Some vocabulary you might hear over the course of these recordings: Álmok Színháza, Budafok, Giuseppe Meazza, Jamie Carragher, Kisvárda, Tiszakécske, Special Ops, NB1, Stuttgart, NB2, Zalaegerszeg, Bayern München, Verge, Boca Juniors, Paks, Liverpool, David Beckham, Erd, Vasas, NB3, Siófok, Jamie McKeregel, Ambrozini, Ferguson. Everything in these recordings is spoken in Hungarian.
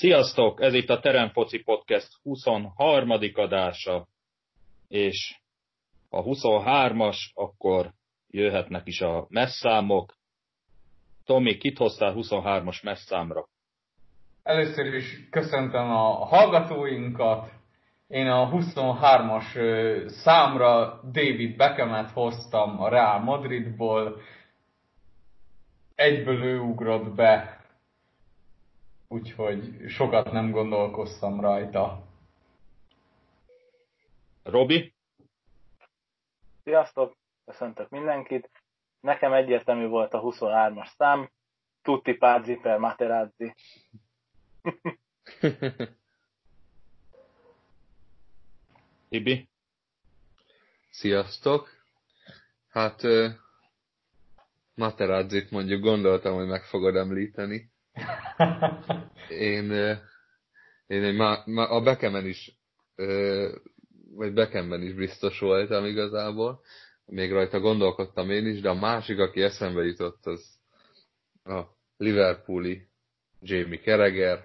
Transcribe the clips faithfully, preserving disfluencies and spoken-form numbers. Sziasztok! Ez itt a Teremfoci Podcast huszonharmadik adása, és a huszonhármas, akkor jöhetnek is a messzámok. Tomi, kit hoztál huszonhármas messzámra? Először is köszöntöm a hallgatóinkat. Én a huszonhármas számra David Beckhamet hoztam a Real Madridból. Egyből ő ugrott be. Úgyhogy sokat nem gondolkoztam rajta. Robi? Sziasztok! Köszöntök mindenkit! Nekem egyértelmű volt a huszonhármas szám. Tutti pazzi per Materazzi. Ibi? Sziasztok! Hát euh, Materazzit mondjuk gondoltam, hogy meg fogod említeni. Én, én egy má, má, a Beckhamen is, vagy Beckhamben is biztos voltam igazából, még rajta gondolkodtam én is, de a másik, aki eszembe jutott, az a liverpooli Jamie Carragher,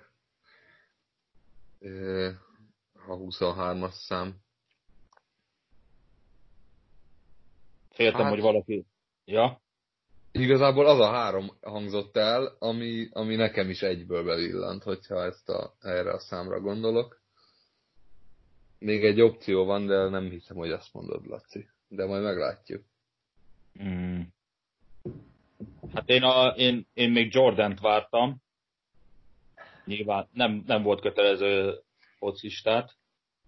a huszonhármas szám. Féltem, hát, hogy valaki... Ja? Igazából az a három hangzott el, ami, ami nekem is egyből bevillant, hogyha ezt a, erre a számra gondolok. Még egy opció van, de nem hiszem, hogy azt mondod, Laci. De majd meglátjuk. Mm. Hát én, a, én, én még Jordant vártam. Nyilván nem, nem volt kötelező focistát,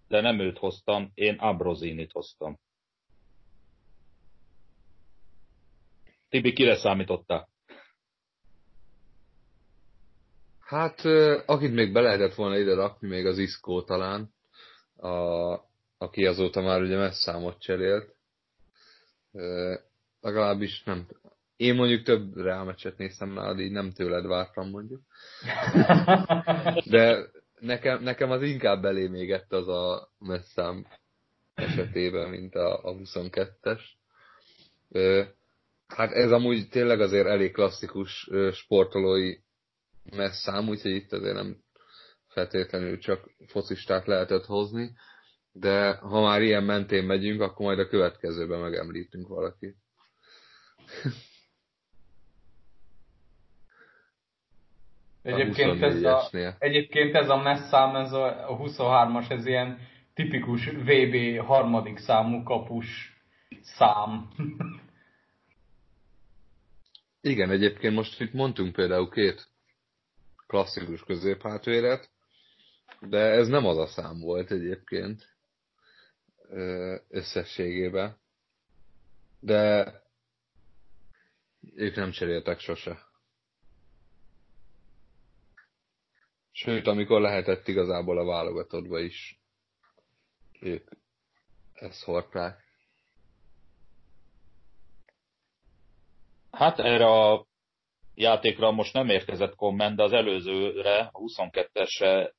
de nem őt hoztam, én Ambrozinit hoztam. Tibi, kire számítottál? Hát, akit még be lehetett volna ide rakni, még az Iszkó talán, a, aki azóta már ugye messzámot cserélt. E, legalábbis nem. Én mondjuk több reálmeccset néztem nálad, így nem tőled vártam mondjuk. De nekem, nekem az inkább belé még ett az a messzám esetében, mint a, a huszonkettes. E, Hát ez amúgy tényleg azért elég klasszikus sportolói messzám, úgyhogy itt azért nem feltétlenül csak focistát lehetett hozni, de ha már ilyen mentén megyünk, akkor majd a következőben megemlítünk valakit. Egyébként, egyébként ez a messzám, ez a huszonhármas, ez ilyen tipikus vé bé harmadik számú kapus szám. Igen, egyébként most itt mondtunk például két klasszikus középhátvéret, de ez nem az a szám volt egyébként összességében. De ők nem cseréltek sose. Sőt, amikor lehetett igazából a válogatottba is, ők ezt hordták. Hát erre a játékra most nem érkezett komment, de az előzőre, a huszonkettesre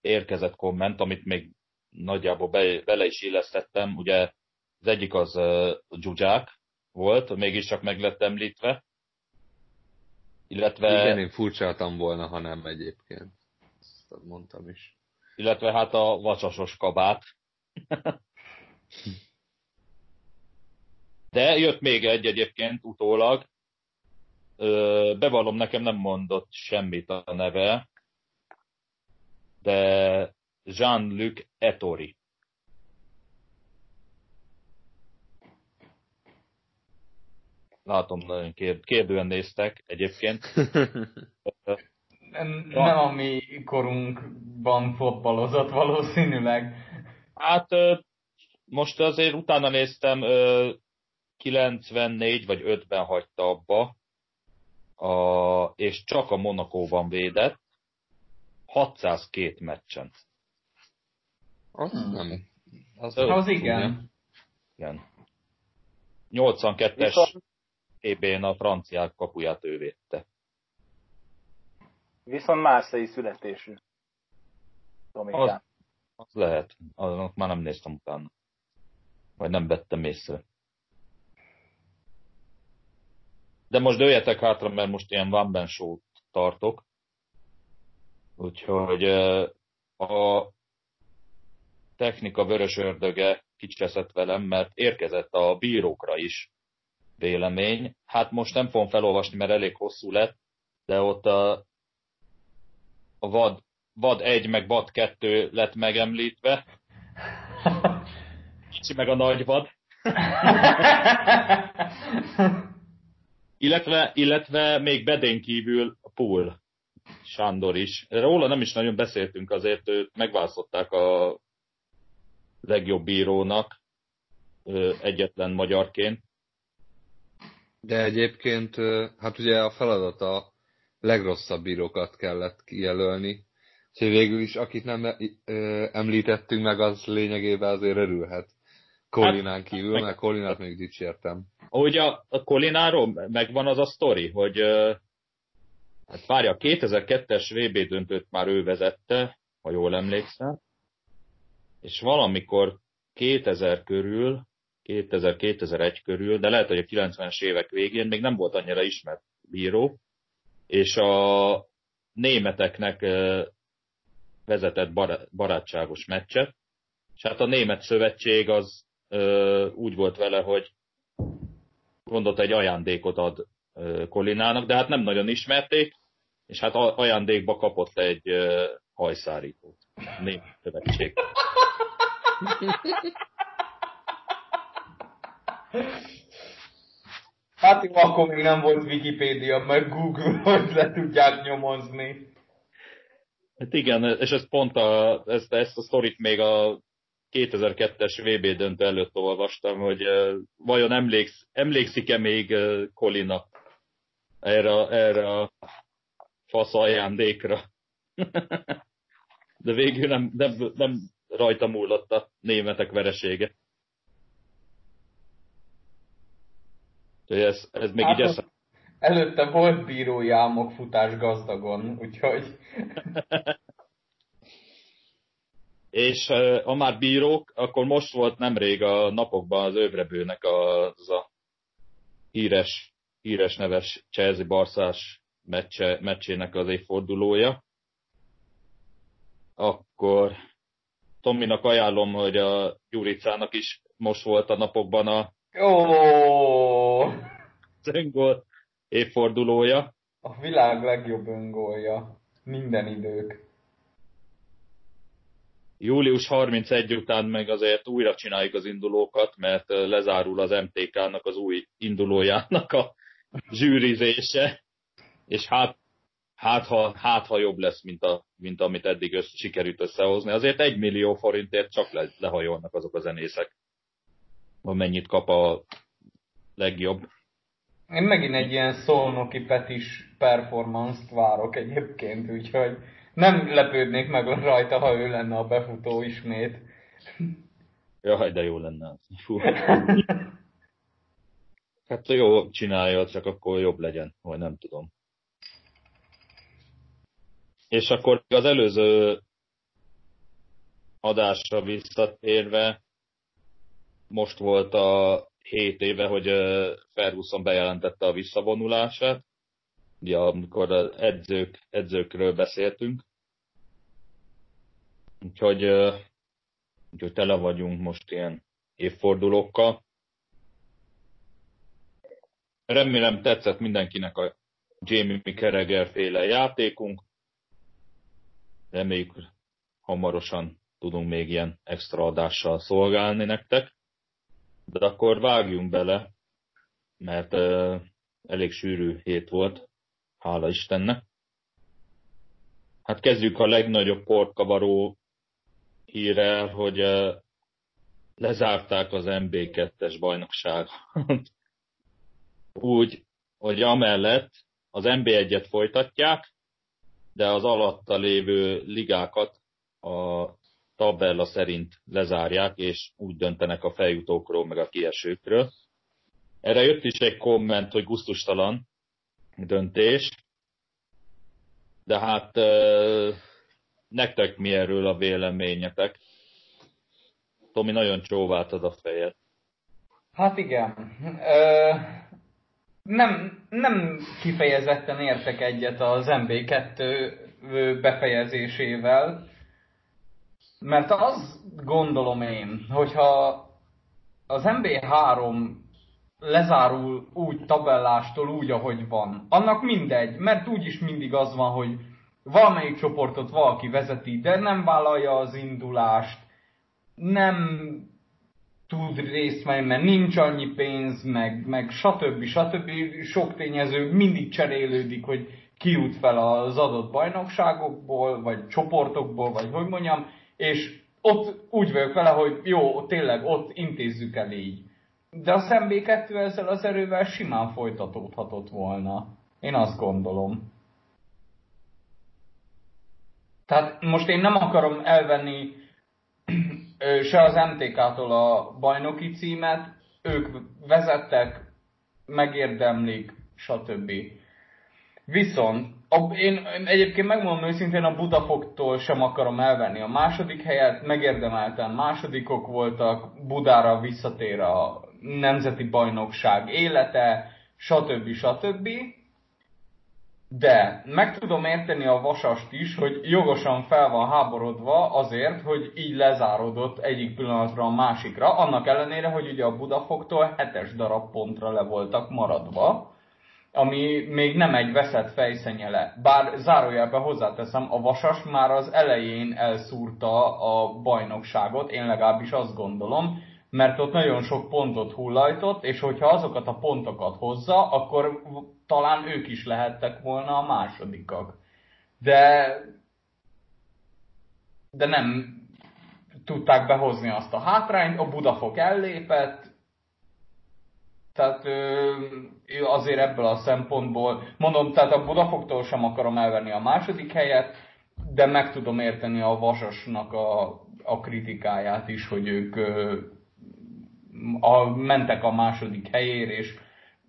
érkezett komment, amit még nagyjából be, bele is illesztettem. Ugye az egyik az uh, Zsuzsák volt, mégiscsak meg lett említve. Illetve, igen, én furcsáltam volna, ha nem egyébként. Ezt mondtam is. Illetve hát a vacsasos kabát. De jött még egy egyébként utólag, bevallom, nekem nem mondott semmit a neve, de Jean-Luc Ettori. Látom, nagyon kérdően néztek egyébként. Nem, nem a mi korunkban fotballozott valószínűleg. Hát most azért utána néztem, kilencvennégy vagy ötben hagyta abba, a, és csak a Monacóban védett, hatszázkettő meccsen. Az nem. Az, az, az igen. Igen. nyolcvankettes é bén a franciák kapuját ő védte. Viszont márszei születésű. Az, az lehet. Azonok már nem néztem utána. Vagy nem vettem észre. De most dőljetek hátra, mert most ilyen one-man show-t tartok. Úgyhogy a technika vörös ördöge kicseszett velem, mert érkezett a bírókra is vélemény. Hát most nem fogom felolvasni, mert elég hosszú lett, de ott a, a vad, vad egy, meg vad kettő lett megemlítve. Kicsi meg a nagy vad. illetve, illetve még bedén kívül a Pool Sándor is. Róla nem is nagyon beszéltünk, azért őt megválasztották a legjobb bírónak egyetlen magyarként. De egyébként, hát ugye a feladata legrosszabb bírókat kellett kijelölni. Úgyhogy végül is, akit nem említettünk meg, az lényegében azért örülhet. Kolinán kívül, hát, mert Kolinát még dicsértem. Ugye a, a Kolináról megvan az a sztori, hogy hát várja, a kétezer-kettes vé bé döntőt már ő vezette, ha jól emlékszem, és valamikor kétezer körül, kétezer-kétezer-egy körül, de lehet, hogy a kilencvenes évek végén még nem volt annyira ismert bíró, és a németeknek vezetett barátságos meccset, és hát a német szövetség az úgy volt vele, hogy gondolta, egy ajándékot ad Kolinának, de hát nem nagyon ismerték, és hát ajándékba kapott egy hajszárítót. Német szövetség. Hát akkor még nem volt Wikipédia, meg Google, hogy le tudják nyomozni. Hát igen, és ez pont a, ezt, ezt a sztorit még a kétezer-kettes vé bé döntő előtt olvastam, hogy vajon emléksz, emlékszik-e még Kolina erre, erre a fasz ajándékra. De végül nem, nem, nem rajta múlott a németek veresége. Ez, ez még hát így eszem. Előtte volt bírói álmokfutás gazdagon, úgyhogy... És ha már bírók, akkor most volt nemrég a napokban az Øvrebønek az a híres, híres neves Chelsea-Barszás meccse, meccsének az évfordulója. Akkor Tominak ajánlom, hogy a Juricának is most volt a napokban a oh! öngól évfordulója. A világ legjobb öngólja. Minden idők. július harmincegyedike után meg azért újra csináljuk az indulókat, mert lezárul az em té ká-nak az új indulójának a zsűrizése, és hát, hát, ha, hát ha jobb lesz, mint, a, mint amit eddig össz, sikerült összehozni. Azért egy millió forintért csak le, lehajolnak azok a zenészek, amennyit kap a legjobb. Én megint egy ilyen szolnoki petis performance-t várok egyébként, úgyhogy nem lepődnék meg rajta, ha ő lenne a befutó ismét. Jaj, de jó lenne. Fú. Hát jó, csinálja, csak akkor jobb legyen, vagy nem tudom. És akkor az előző adásra visszatérve, most volt a hét éve, hogy Ferguson bejelentette a visszavonulását. Ugye, amikor az edzők, edzőkről beszéltünk. Úgyhogy, úgyhogy tele vagyunk most ilyen évfordulókkal. Remélem tetszett mindenkinek a Jamie McKeregel féle játékunk. Reméljük, hamarosan tudunk még ilyen extra adással szolgálni nektek. De akkor vágjunk bele, mert uh, elég sűrű hét volt. Hála Istennek. Hát kezdjük a legnagyobb portkavaró hírrel, hogy lezárták az en bé kettes bajnokságot. Úgy, hogy amellett az en bé egyet folytatják, de az alatta lévő ligákat a tabella szerint lezárják, és úgy döntenek a feljutókról, meg a kiesőkről. Erre jött is egy komment, hogy gusztustalan döntés, de hát euh, nektek mi erről a véleményetek? Tomi, nagyon csóváltad a fejed. Hát igen. Ö, nem, nem kifejezetten értek egyet az en bé kettő befejezésével, mert azt gondolom én, hogyha az en bé három lezárul úgy tabellástól, úgy, ahogy van, annak mindegy, mert úgyis mindig az van, hogy valamelyik csoportot valaki vezeti, de nem vállalja az indulást, nem tud részt venni, mert nincs annyi pénz, meg, meg stb. stb. Sok tényező mindig cserélődik, hogy ki jut fel az adott bajnokságokból, vagy csoportokból, vagy hogy mondjam, és ott úgy vagyok vele, hogy jó, tényleg ott intézzük el így. De a en bé kettő ezzel az erővel simán folytatódhatott volna. Én azt gondolom. Tehát most én nem akarom elvenni se az em té ká-tól a bajnoki címet, ők vezettek, megérdemlik, stb. Viszont a, én egyébként megmondom őszintén, a Budafoktól sem akarom elvenni a második helyet, megérdemelten másodikok voltak, Budára visszatér a nemzeti bajnokság élete, stb. stb. De meg tudom érteni a Vasast is, hogy jogosan fel van háborodva azért, hogy így lezáródott egyik pillanatra a másikra, annak ellenére, hogy ugye a Budafoktól hetes darab pontra le voltak maradva, ami még nem egy veszett fejszennyele. Bár zárójelben hozzáteszem, a Vasas már az elején elszúrta a bajnokságot, én legalábbis azt gondolom, mert ott nagyon sok pontot hullajtott, és hogyha azokat a pontokat hozza, akkor talán ők is lehettek volna a másodikak. De, de nem tudták behozni azt a hátrányt, a Budafok ellépett, tehát ő azért ebből a szempontból, mondom, tehát a Budafoktól sem akarom elvenni a második helyet, de meg tudom érteni a Vasasnak a, a kritikáját is, hogy ők a, mentek a második helyér, és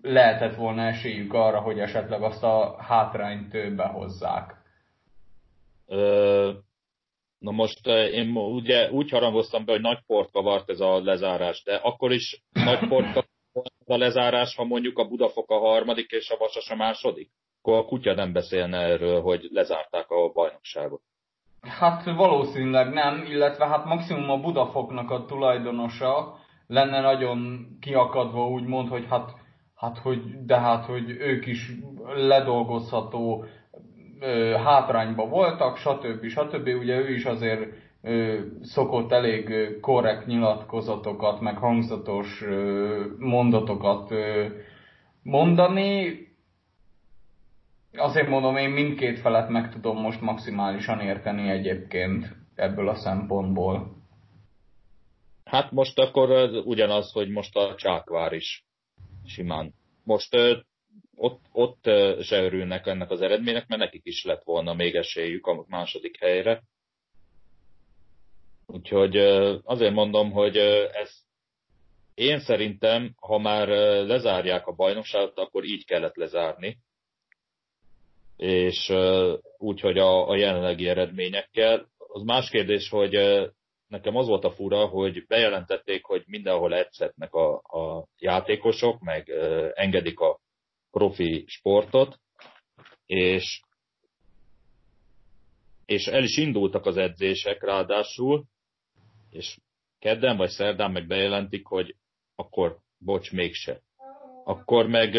lehetett volna esélyük arra, hogy esetleg azt a hátrányt behozzák. Ö, na most én ugye úgy harangoztam be, hogy nagy port kavart ez a lezárás, de akkor is nagy port kavart a lezárás, ha mondjuk a Budafok a harmadik és a Vasas a második? Akkor a kutya nem beszélne erről, hogy lezárták a bajnokságot. Hát valószínűleg nem, illetve hát maximum a Budafoknak a tulajdonosa lenne nagyon kiakadva, úgymond, hogy hát, hát hogy, de hát, hogy ők is ledolgozható ö, hátrányba voltak, stb. stb. Ugye ő is azért szokott elég korrekt nyilatkozatokat, meg hangzatos mondatokat mondani. Azért mondom, én mindkét felet meg tudom most maximálisan érteni egyébként ebből a szempontból. Hát most akkor ugyanaz, hogy most a Csákvár is simán. Most ott, ott se örülnek ennek az eredménynek, mert nekik is lett volna még esélyük a második helyre. Úgyhogy azért mondom, hogy ez én szerintem, ha már lezárják a bajnokságot, akkor így kellett lezárni. És úgyhogy a, a jelenlegi eredményekkel. Az más kérdés, hogy nekem az volt a fura, hogy bejelentették, hogy mindenhol edzetnek a, a játékosok, meg engedik a profi sportot, és, és el is indultak az edzések ráadásul, és kedden vagy szerdán meg bejelentik, hogy akkor bocs, mégse. Akkor meg,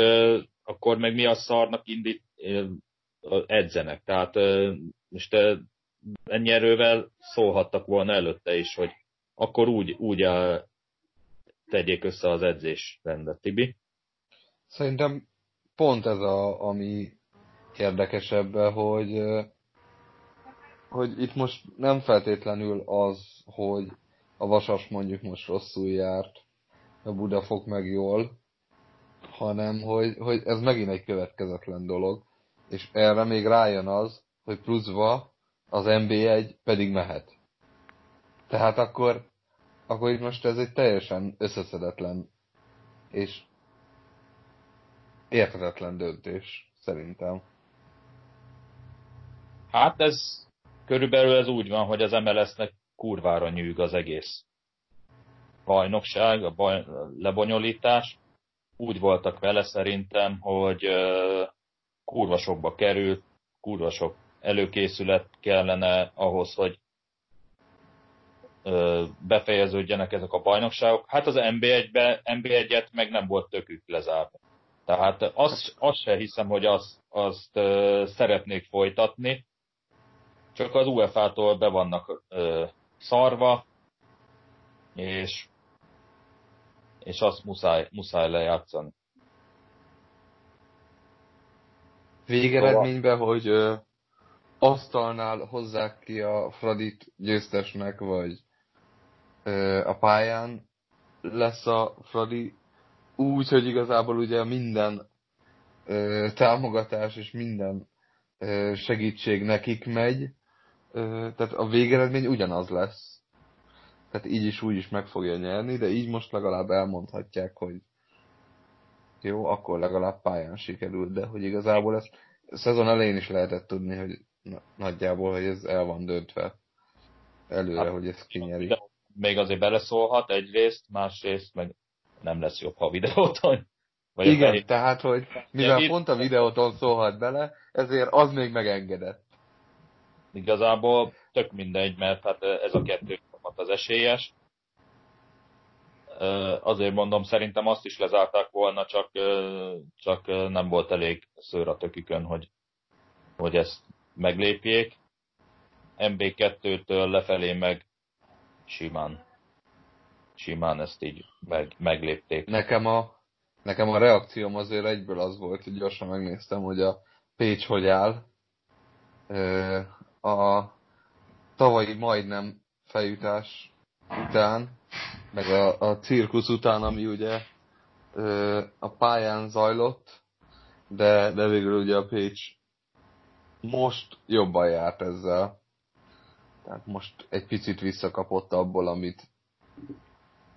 akkor meg mi a szarnak indít, edzenek. Tehát most ennyi erővel szólhattak volna előtte is, hogy akkor úgy, úgy áll, tegyék össze az edzésrendet. Tibi? Szerintem pont ez a, ami érdekesebb, hogy hogy itt most nem feltétlenül az, hogy a Vasas mondjuk most rosszul járt, a Budafok meg jól, hanem hogy, hogy ez megint egy következetlen dolog, és erre még rájön az, hogy pluszva az en bé egy pedig mehet. Tehát akkor, akkor itt most ez egy teljesen összeszedetlen és érthetetlen döntés, szerintem. Hát ez körülbelül ez úgy van, hogy az em el es-nek kurvára nyűg az egész bajnokság, a, baj, a lebonyolítás. Úgy voltak vele szerintem, hogy uh, kurva sokba került, kurva sok előkészület kellene ahhoz, hogy befejeződjenek ezek a bajnokságok. Hát az en bé egyben, en bé egyet meg nem volt tökük lezárni. Tehát azt, azt se hiszem, hogy azt, azt szeretnék folytatni, csak az u ef á-tól be vannak szarva, és, és azt muszáj, muszáj lejátszani. Végeredményben, hogy ö, asztalnál hozzák ki a Fradit győztesnek, vagy ö, a pályán lesz a Fradi, úgy, hogy igazából ugye minden ö, támogatás és minden ö, segítség nekik megy, ö, tehát a végeredmény ugyanaz lesz. Tehát így is úgy is meg fogja nyerni, de így most legalább elmondhatják, hogy jó, akkor legalább pályán sikerült, de hogy igazából ezt szezon elején is lehetett tudni, hogy nagyjából, hogy ez el van döntve előre, hát, hogy ez kinyeri. Még azért beleszólhat egyrészt, másrészt meg nem lesz jobb, ha videóton. Vagy igen, elég... tehát, hogy mivel én pont a videóton szólhat bele, ezért az még megengedett. Igazából tök mindegy, mert hát ez a kettő csapat az esélyes. Azért mondom, szerintem azt is lezárták volna, csak, csak nem volt elég szőr a tökükön, hogy, hogy ezt meglépjék. en bé kettőtől lefelé meg simán. Simán ezt így meg, meglépték. Nekem a, nekem a reakcióm azért egyből az volt, hogy gyorsan megnéztem, hogy a Pécs hogy áll. A tavalyi majdnem feljutás után, meg a, a cirkusz után, ami ugye a pályán zajlott, de, de végül ugye a Pécs most jobban járt ezzel. Tehát most egy picit visszakapott abból, amit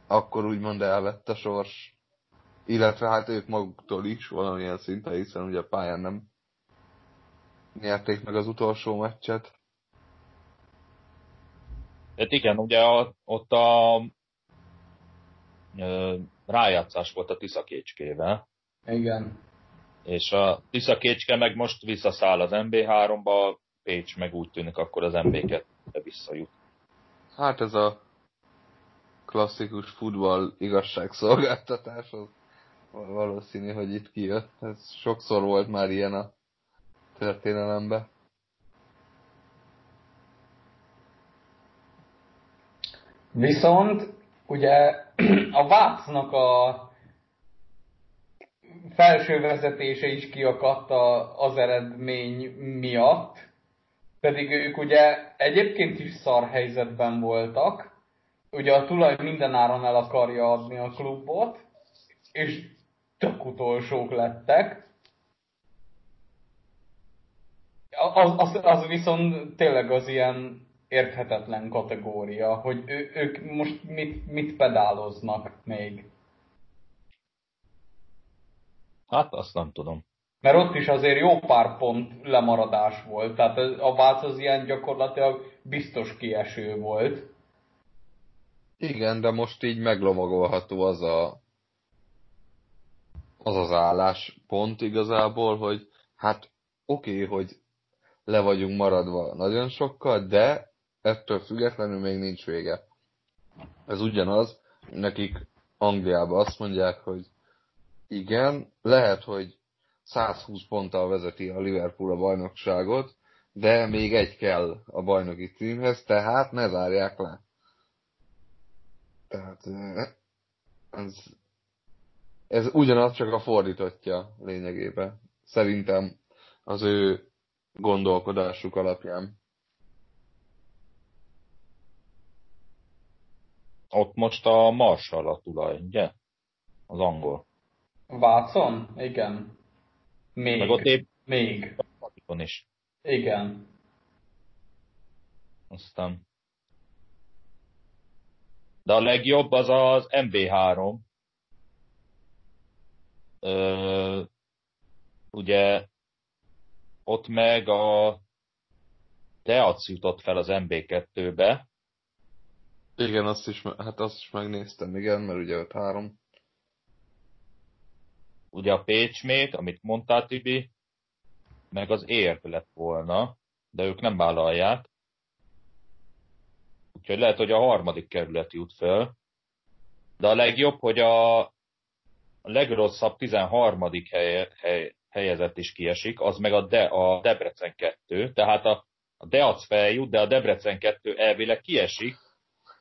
akkor úgymond elvett a sors, illetve hát ők maguktól is valamilyen szinten, hiszen ugye a pályán nem nyerték meg az utolsó meccset. Hát igen, ugye a, ott a ö, rájátszás volt a Tiszakécskével. Igen. És a Tiszakécske meg most visszaszáll az en bé háromba, a Pécs meg úgy tűnik akkor az en bé kettőbe visszajut. Hát ez a klasszikus futball igazságszolgáltatás, az valószínű, hogy itt kijött. Ez sokszor volt már ilyen a történelemben. Viszont ugye a Vácnak a felső vezetése is kiakadt az eredmény miatt, pedig ők ugye egyébként is szar helyzetben voltak. Ugye a tulaj mindenáron el akarja adni a klubot, és tök utolsók lettek. Az, az, az viszont tényleg az ilyen érthetetlen kategória, hogy ő, ők most mit, mit pedáloznak még. Hát azt nem tudom. Mert ott is azért jó pár pont lemaradás volt, tehát a Vác az ilyen gyakorlatilag biztos kieső volt. Igen, de most így meglomagolható az a, az, az álláspont igazából, hogy hát oké, okay, hogy le vagyunk maradva nagyon sokkal, de ettől függetlenül még nincs vége. Ez ugyanaz, nekik Angliában azt mondják, hogy igen, lehet, hogy százhúsz ponttal vezeti a Liverpool a bajnokságot, de még egy kell a bajnoki címhez, tehát ne zárják le. Tehát ez, ez ugyanaz, csak a fordítottja lényegében. Szerintem az ő gondolkodásuk alapján. Ott most a Marshall a tulaj, ugye? Az angol. Watson? Igen. Még. Meg ott épp... Még. Watson is. Igen. Aztán... De a legjobb az az en bé három. Ö, ugye ott meg a Deac jutott fel az en bé kettőbe. Igen, azt is, hát azt is megnéztem, igen, mert ugye ott három. Ugye a Pécs még, amit mondtál Tibi, meg az Erd lett volna. de ők nem vállalják. Úgyhogy lehet, hogy a harmadik kerület jut föl. De a legjobb, hogy a legrosszabb tizenharmadik hely, hely, helyezett is kiesik, az meg a, de, a Debrecen kettő. Tehát a, a Deac feljut, de a Debrecen kettő elvileg kiesik.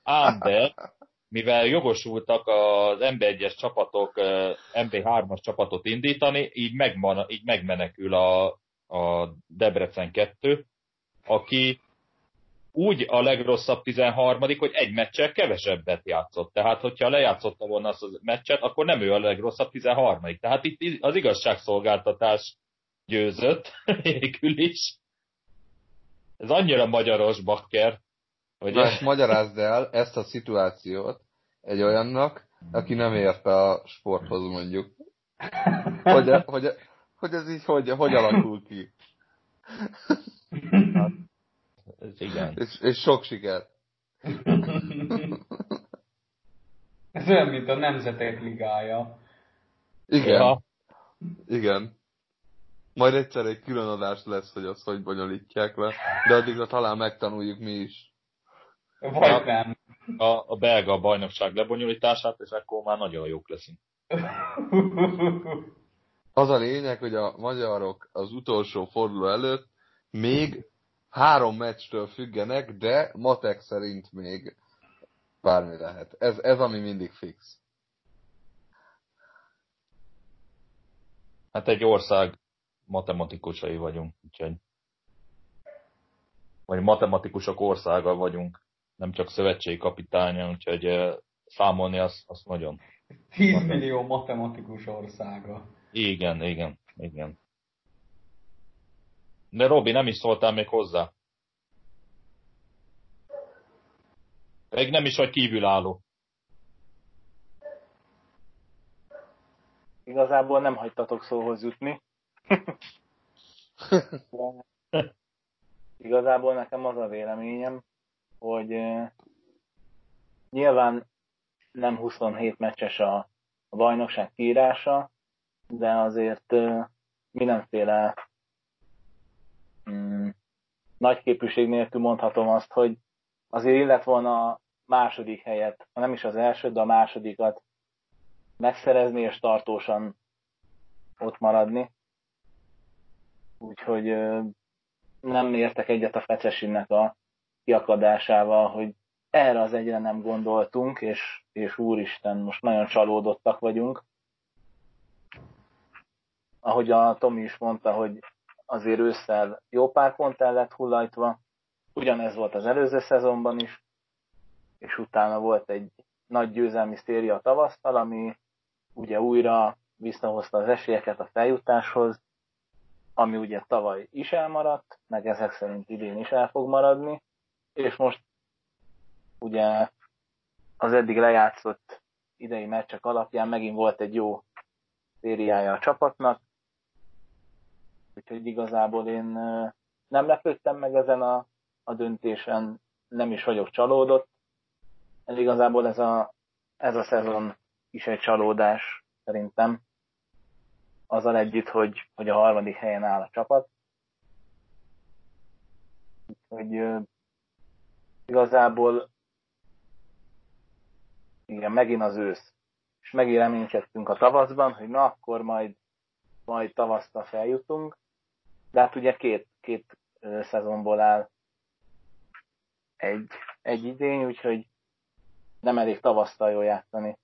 Ám de, mivel jogosultak az en bé egyes csapatok, en bé hármas csapatot indítani, így, megman, így megmenekül a, a Debrecen kettő, aki úgy a legrosszabb tizenharmadik, hogy egy meccsel kevesebbet játszott. Tehát, hogyha lejátszotta volna azt a meccset, akkor nem ő a legrosszabb tizenharmadik. Tehát itt az igazságszolgáltatás győzött, végül is. Ez annyira magyaros, bakker. Hogy na, ezt magyarázd el, ezt a szituációt egy olyannak, aki nem érte a sporthoz, mondjuk. Hogy, hogy, hogy ez így hogy, hogy alakul ki? Hát, igen. És, és sok siker. Ez olyan, mint a Nemzetek Ligája. Igen. Ja. Igen. Majd egyszer egy külön adás lesz, hogy azt hogy bonyolítják le, de addigra talán megtanuljuk mi is. Vagy nem. A, a belga bajnokság lebonyolítását, és akkor már nagyon jók leszünk. Az a lényeg, hogy a magyarok az utolsó forduló előtt még három meccstől függenek, de matek szerint még bármi lehet. Ez, ez ami mindig fix. Hát egy ország matematikusai vagyunk, úgyhogy... Vagy matematikusok országa vagyunk. Nem csak szövetségi kapitánya, úgyhogy számolni az, az nagyon... tíz millió matematikus országa. Igen, igen, igen. De Robi, nem is szóltál még hozzá. Még nem is vagy kívülálló. Igazából nem hagytatok szóhoz jutni. Igazából nekem az a véleményem, hogy uh, nyilván nem huszonhét meccses a, a bajnokság kiírása, de azért uh, mindenféle um, nagy képűség nélkül mondhatom azt, hogy azért illet volna a második helyet, ha nem is az első, de a másodikat megszerezni és tartósan ott maradni. Úgyhogy uh, nem értek egyet a Fecsesinnek a kiakadásával, hogy erre az egyre nem gondoltunk, és, és úristen, most nagyon csalódottak vagyunk. Ahogy a Tomi is mondta, hogy azért ősszel jó pár pont el lett hullajtva, ugyanez volt az előző szezonban is, és utána volt egy nagy győzelmi széria tavasztal, ami ugye újra visszahozta az esélyeket a feljutáshoz, ami ugye tavaly is elmaradt, meg ezek szerint idén is el fog maradni, és most ugye az eddig lejátszott idei meccsek alapján megint volt egy jó szériája a csapatnak, úgyhogy igazából én nem lepődtem meg ezen a, a döntésen, nem is vagyok csalódott, de igazából ez a, ez a szezon is egy csalódás szerintem, azzal együtt, hogy, hogy a harmadik helyen áll a csapat. Úgyhogy igazából igen, megint az ősz. És megint reménykedtünk a tavaszban, hogy na, akkor majd, majd tavasztal feljutunk. De hát ugye két, két szezonból áll egy, egy idény, úgyhogy nem elég tavasztal jól játszani.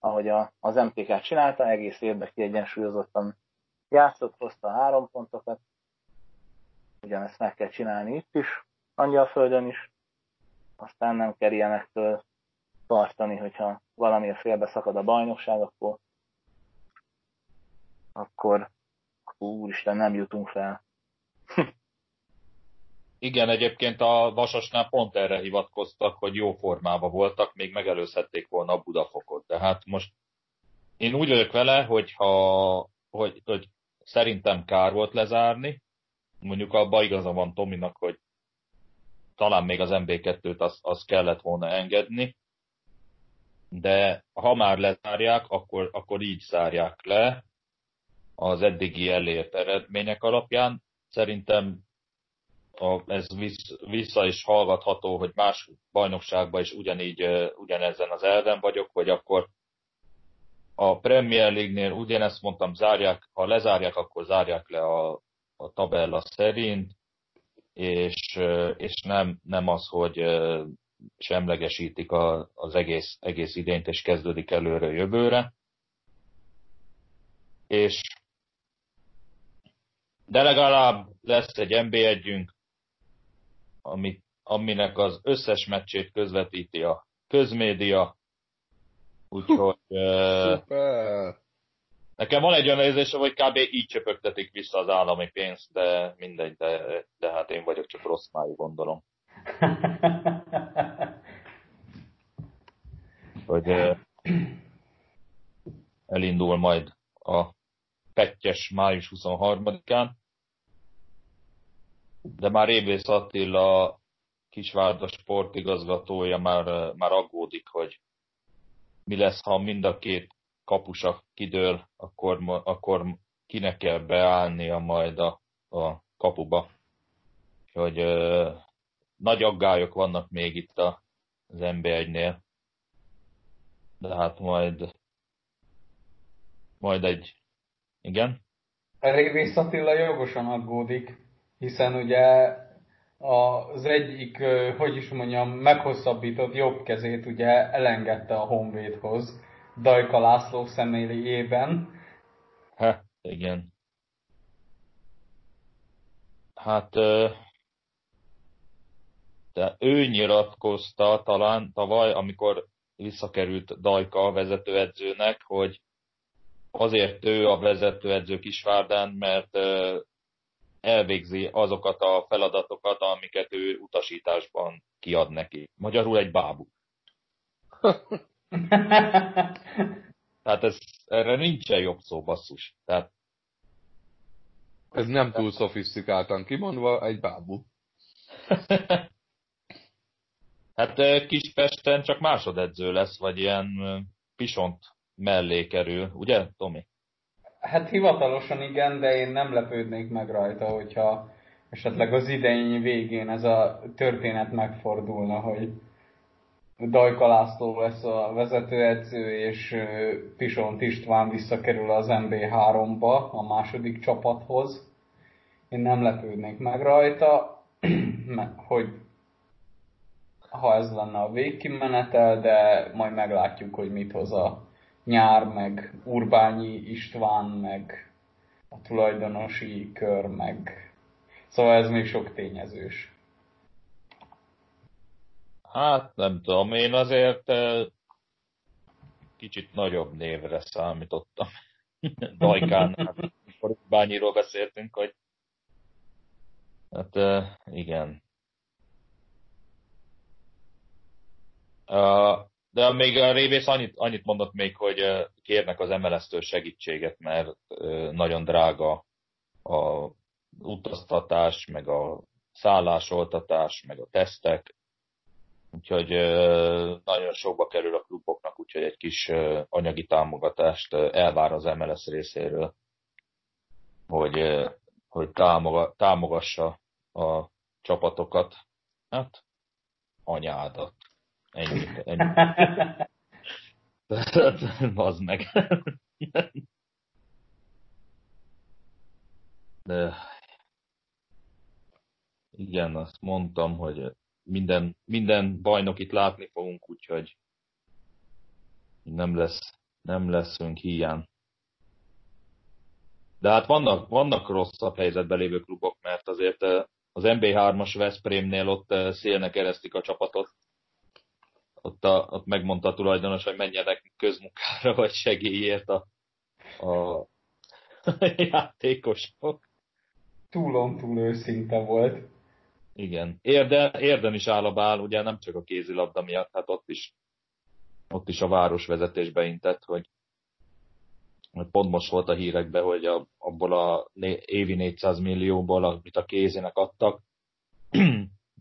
Ahogy a, az em té ká csinálta, egész évben kiegyensúlyozottan játszott, hozta három pontokat. Ugyanezt meg kell csinálni itt is, Angyalföldön is. Aztán nem kell ilyenektől tartani, hogyha valamiért félbe szakad a bajnokság, akkor akkor úristen, nem jutunk fel. Igen, egyébként a Vasasnál pont erre hivatkoztak, hogy jó formában voltak, még megelőzhették volna a Budafokot. Tehát most én úgy vagyok vele, hogyha, hogy, hogy szerintem kár volt lezárni, mondjuk abban igaza van Tominak, hogy talán még az en bé kettőt az, az kellett volna engedni, de ha már lezárják, akkor, akkor így zárják le az eddigi elért eredmények alapján. Szerintem a, ez vissza is hallgatható, hogy más bajnokságban is ugyanígy, ugyanezen az elven vagyok, vagy akkor a Premier League-nél ugyanezt mondtam, zárják, ha lezárják, akkor zárják le a, a tabella szerint, és, és nem, nem az, hogy semlegesítik a, az egész, egész idényt, és kezdődik előre jövőre. És de legalább lesz egy en bé együnk, ami, aminek az összes meccsét közvetíti a közmédia, úgyhogy szuper. Nekem van egy olyan érzésem, hogy kb. Így csöpögtetik vissza az állami pénzt, de mindegy, de, de hát én vagyok csak rossz májú, gondolom. Hogy elindul majd a Pécs május huszonharmadikán, de már Révész Attila, Kisvárda sportigazgatója már, már aggódik, hogy mi lesz, ha mind a két kapusa kidől, akkor, akkor kinek kell beállnia majd a, a kapuba. Hogy ö, nagy aggályok vannak még itt az en bé egynél. De hát majd majd egy... Igen? Révész Attila jogosan aggódik, hiszen ugye az egyik, hogy is mondjam, meghosszabbított jobb kezét ugye elengedte a Honvédhoz, Dajka László személyében. Hát, igen. Hát, de ő nyilatkozta talán tavaly, amikor visszakerült Dajka a vezetőedzőnek, hogy azért ő a vezetőedző Kisvárdán, mert elvégzi azokat a feladatokat, amiket ő utasításban kiad neki. Magyarul egy bábú. Tehát ez, erre nincsen jobb szó, basszus. Tehát... Ez nem túl szofisztikáltan kimondva, egy bábú. Hát Kispesten csak másodedző lesz, vagy ilyen pisont mellé kerül, ugye, Tomi? Hát hivatalosan igen, de én nem lepődnék meg rajta, hogyha esetleg az idei végén ez a történet megfordulna, hogy Dajka László lesz a vezetőedző, és Pisont István visszakerül az en bé háromba, a második csapathoz. Én nem lepődnék meg rajta, hogy ha ez lenne a végkimenetel, de majd meglátjuk, hogy mit hoz a nyár, meg Urbányi István, meg a tulajdonosi kör, meg... Szóval ez még sok tényezős. Hát nem tudom, én azért eh, kicsit nagyobb névre számítottam. Dajkánál, amikor Urbányiról beszéltünk, hogy... Hát eh, igen. Uh... De még a Révész annyit, annyit mondott még, hogy kérnek az em el es-től segítséget, mert nagyon drága a utaztatás, meg a szállásoltatás, meg a tesztek. Úgyhogy nagyon sokba kerül a kluboknak, úgyhogy egy kis anyagi támogatást elvár az em el es részéről, hogy, hogy támogassa a csapatokat. Hát, anyádat. Ennyi, ennyi. Az meg. De igen, azt mondtam, hogy minden, minden bajnok itt látni fogunk, úgyhogy nem, lesz, nem leszünk hiány. De hát vannak, vannak rosszabb helyzetben lévő klubok, mert azért az en bé hármas Veszprémnél ott szélnek keresztik a csapatot. Ott, a, ott megmondta a tulajdonos, hogy menjenek közmunkára, vagy segélyért a, a játékosok. Túlon túl őszinte volt. Igen. Érden, Érden is állabál, ugye nem csak a kézilabda miatt, hát ott is, ott is a városvezetésbe intett, hogy pont most volt a hírekben, hogy a, abból a évi négyszáz millióból, amit a kézinek adtak,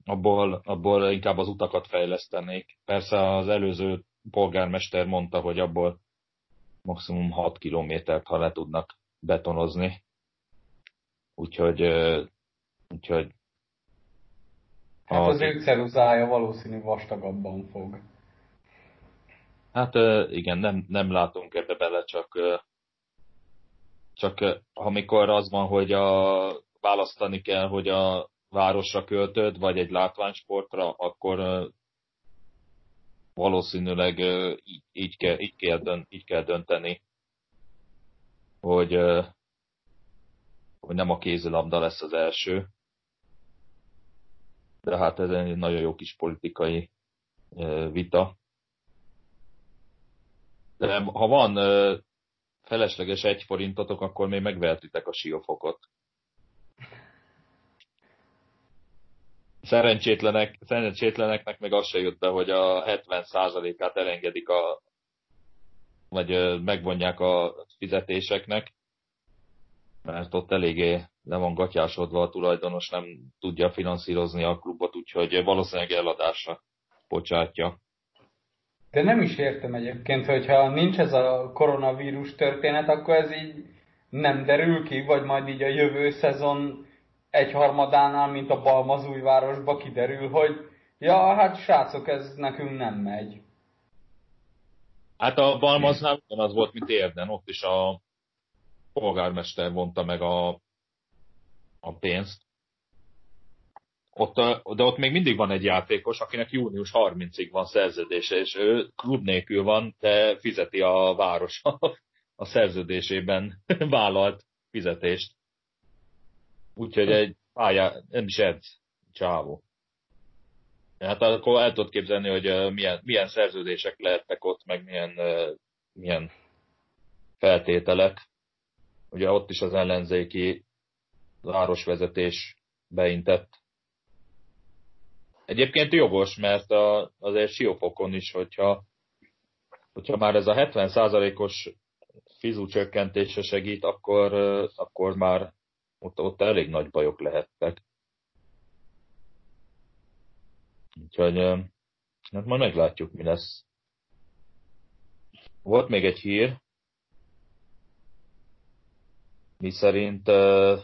Abból, abból inkább az utakat fejlesztenék. Persze az előző polgármester mondta, hogy abból maximum hat kilométert, ha le tudnak betonozni. Úgyhogy, úgyhogy Hát az, az ő ceruzája valószínű vastagabban fog. Hát igen, nem, nem látunk ebbe bele, csak, csak amikor az van, hogy a, választani kell, hogy a városra költöd, vagy egy látványsportra, akkor valószínűleg így, így, kell, így, kell, dönt, így kell dönteni, hogy, hogy nem a kézilabda lesz az első. De hát ez egy nagyon jó kis politikai vita. De ha van felesleges egy forintotok, akkor még megvehetitek a siófokot. Szerencsétlenek, szerencsétleneknek meg az se jött be, hogy a hetven százalékát elengedik, a, vagy megvonják a fizetéseknek, mert ott eléggé le van gatyásodva, a tulajdonos nem tudja finanszírozni a klubot, úgyhogy valószínűleg eladásra bocsátja. De nem is értem egyébként, hogyha nincs ez a koronavírus történet, akkor ez így nem derül ki, vagy majd így a jövő szezon egyharmadánál, mint a Balmazújvárosba kiderül, hogy ja, hát srácok, ez nekünk nem megy. Hát a Balmaznál ugyanaz volt, mint Érden, ott is a polgármester vonta meg a, a pénzt. Ott, de ott még mindig van egy játékos, akinek június harmincadikáig van szerződése, és ő klub nélkül van, de fizeti a város a szerződésében vállalt fizetést. Úgyhogy egy pályá, nem is edz, csávó. Hát akkor el tudod képzelni, hogy milyen, milyen szerződések lehettek ott, meg milyen, milyen feltételek. Ugye ott is az ellenzéki városvezetés beintett. Egyébként jogos, mert a, azért siófokon is, hogyha, hogyha már ez a hetven százalékos fizu csökkentése segít, akkor, akkor már ott, ott elég nagy bajok lehettek. Úgyhogy hát majd meglátjuk, mi lesz. Volt még egy hír, mi szerint uh,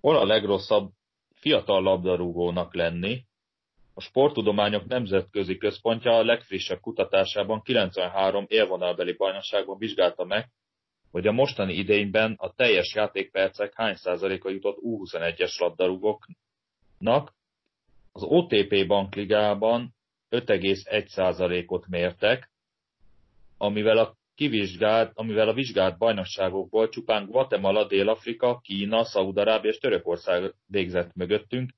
hol a legrosszabb fiatal labdarúgónak lenni. A Sporttudományok Nemzetközi Központja a legfrissebb kutatásában kilencvenhárom élvonalbeli bajnokságban vizsgálta meg, hogy a mostani idényben a teljes játékpercek hány százaléka jutott U huszonegyes labdarúgóknak. Az o té pé bankligában öt egész egy százalékot mértek, amivel a kivizsgált, amivel a vizsgált bajnokságokból csupán Guatemala, Dél-Afrika, Kína, Szaúd-Arábia és Törökország végzett mögöttünk,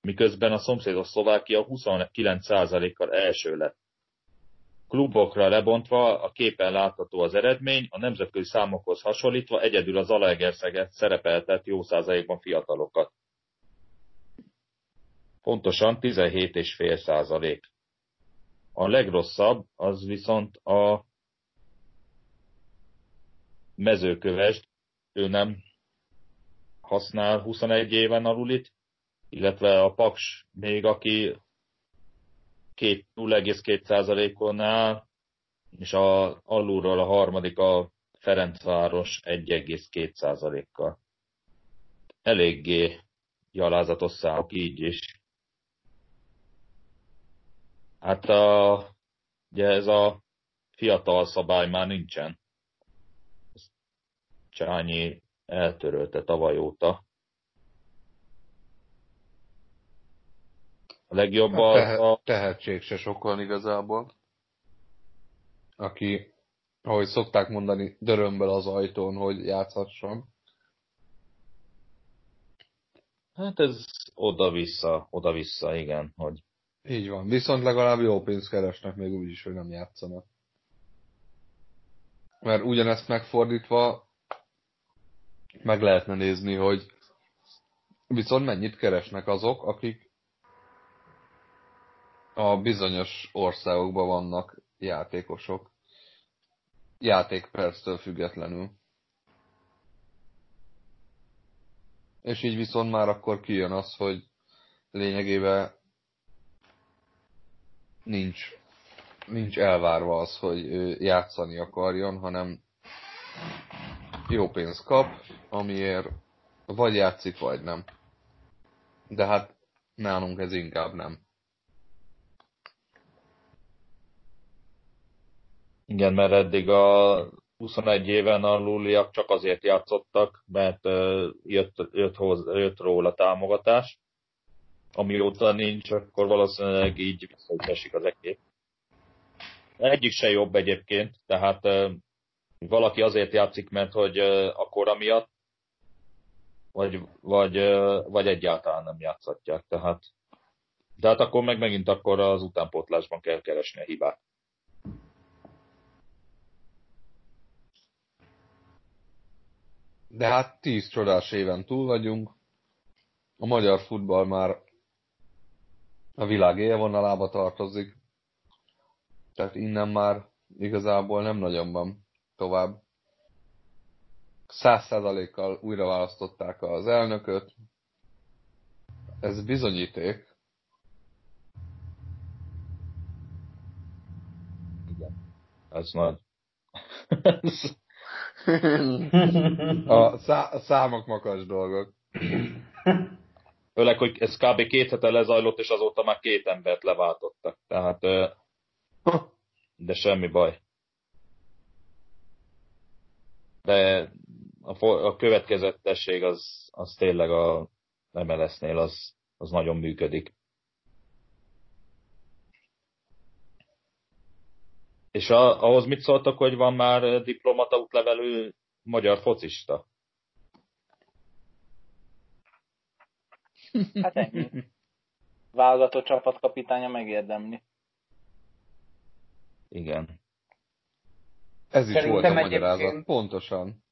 miközben a szomszédos Szlovákia huszonkilenc százalékkal első lett. Klubokra lebontva a képen látható az eredmény, a nemzetközi számokhoz hasonlítva egyedül a Zalaegerszeget szerepeltett jó százalékban fiatalokat. Pontosan tizenhét egész öt százalék. A legrosszabb az viszont a Mezőkövest, ő nem használ huszonegy éven alulit, illetve a Paks még, aki nulla egész két százalékonál, és a, alulról a harmadik a Ferencváros egy egész két százalékkal. Eléggé gyalázatos számok így is. Hát a, ugye ez a fiatal szabály már nincsen. Csányi eltörölte tavaly óta. A legjobb a... Tehe- a... Tehetség se sokan igazából. Aki, ahogy szokták mondani, dörömböl az ajtón, hogy játszhassam. Hát ez oda-vissza, oda-vissza, igen. Hogy... Így van, viszont legalább jó pénzt keresnek még úgy is, hogy nem játszanak. Mert ugyanezt megfordítva meg lehetne nézni, hogy viszont mennyit keresnek azok, akik a bizonyos országokban vannak játékosok, játékperctől függetlenül. És így viszont már akkor kijön az, hogy lényegében nincs, nincs elvárva az, hogy ő játszani akarjon, hanem jó pénzt kap, amiért vagy játszik, vagy nem. de hát nálunk ez inkább nem. Igen, mert eddig a huszonegy éven aluliak csak azért játszottak, mert jött, jött, hoz, jött róla támogatás. Amióta nincs, akkor valószínűleg így visszaütesik az egész. Egyik se jobb egyébként, tehát valaki azért játszik, mert hogy a kora miatt, vagy, vagy, vagy egyáltalán nem játszhatják. Tehát, de hát akkor meg megint akkor az utánpótlásban kell keresni a hibát. De hát tíz csodás éven túl vagyunk. A magyar futball már a világ élvonalába tartozik. Tehát innen már igazából nem nagyon van tovább. Száz százalékkal újra választották az elnököt. Ez bizonyíték. Igen. Ez nagy. A szá- számok makacs dolgok. Főleg, hogy ez kb. két hete lezajlott, és azóta már két embert leváltottak. Tehát, de semmi baj. De a, for- a következetesség az, az tényleg a em el es-nél az, az nagyon működik. És a, ahhoz mit szóltak, hogy van már diplomata útlevelű magyar focista? Hát ennyi. Válogatott csapatkapitánya megérdemli. Igen. Ez is szerintem volt a magyarázat. Pontosan.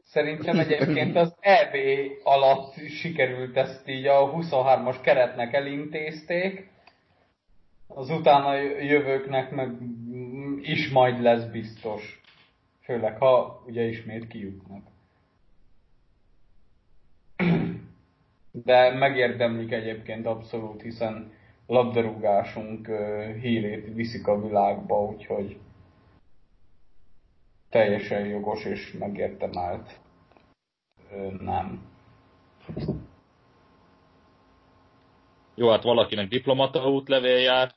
Szerintem egyébként az é bé alatt sikerült, ezt így a huszonhármas keretnek elintézték. Az utána jövőknek meg is majd lesz biztos. Főleg, ha ugye ismét kijutnak. De megérdemlik egyébként abszolút, hiszen labdarúgásunk hírét viszik a világba, úgyhogy teljesen jogos és megérdemelt. Nem. Jó, hát valakinek diplomata útlevél jár,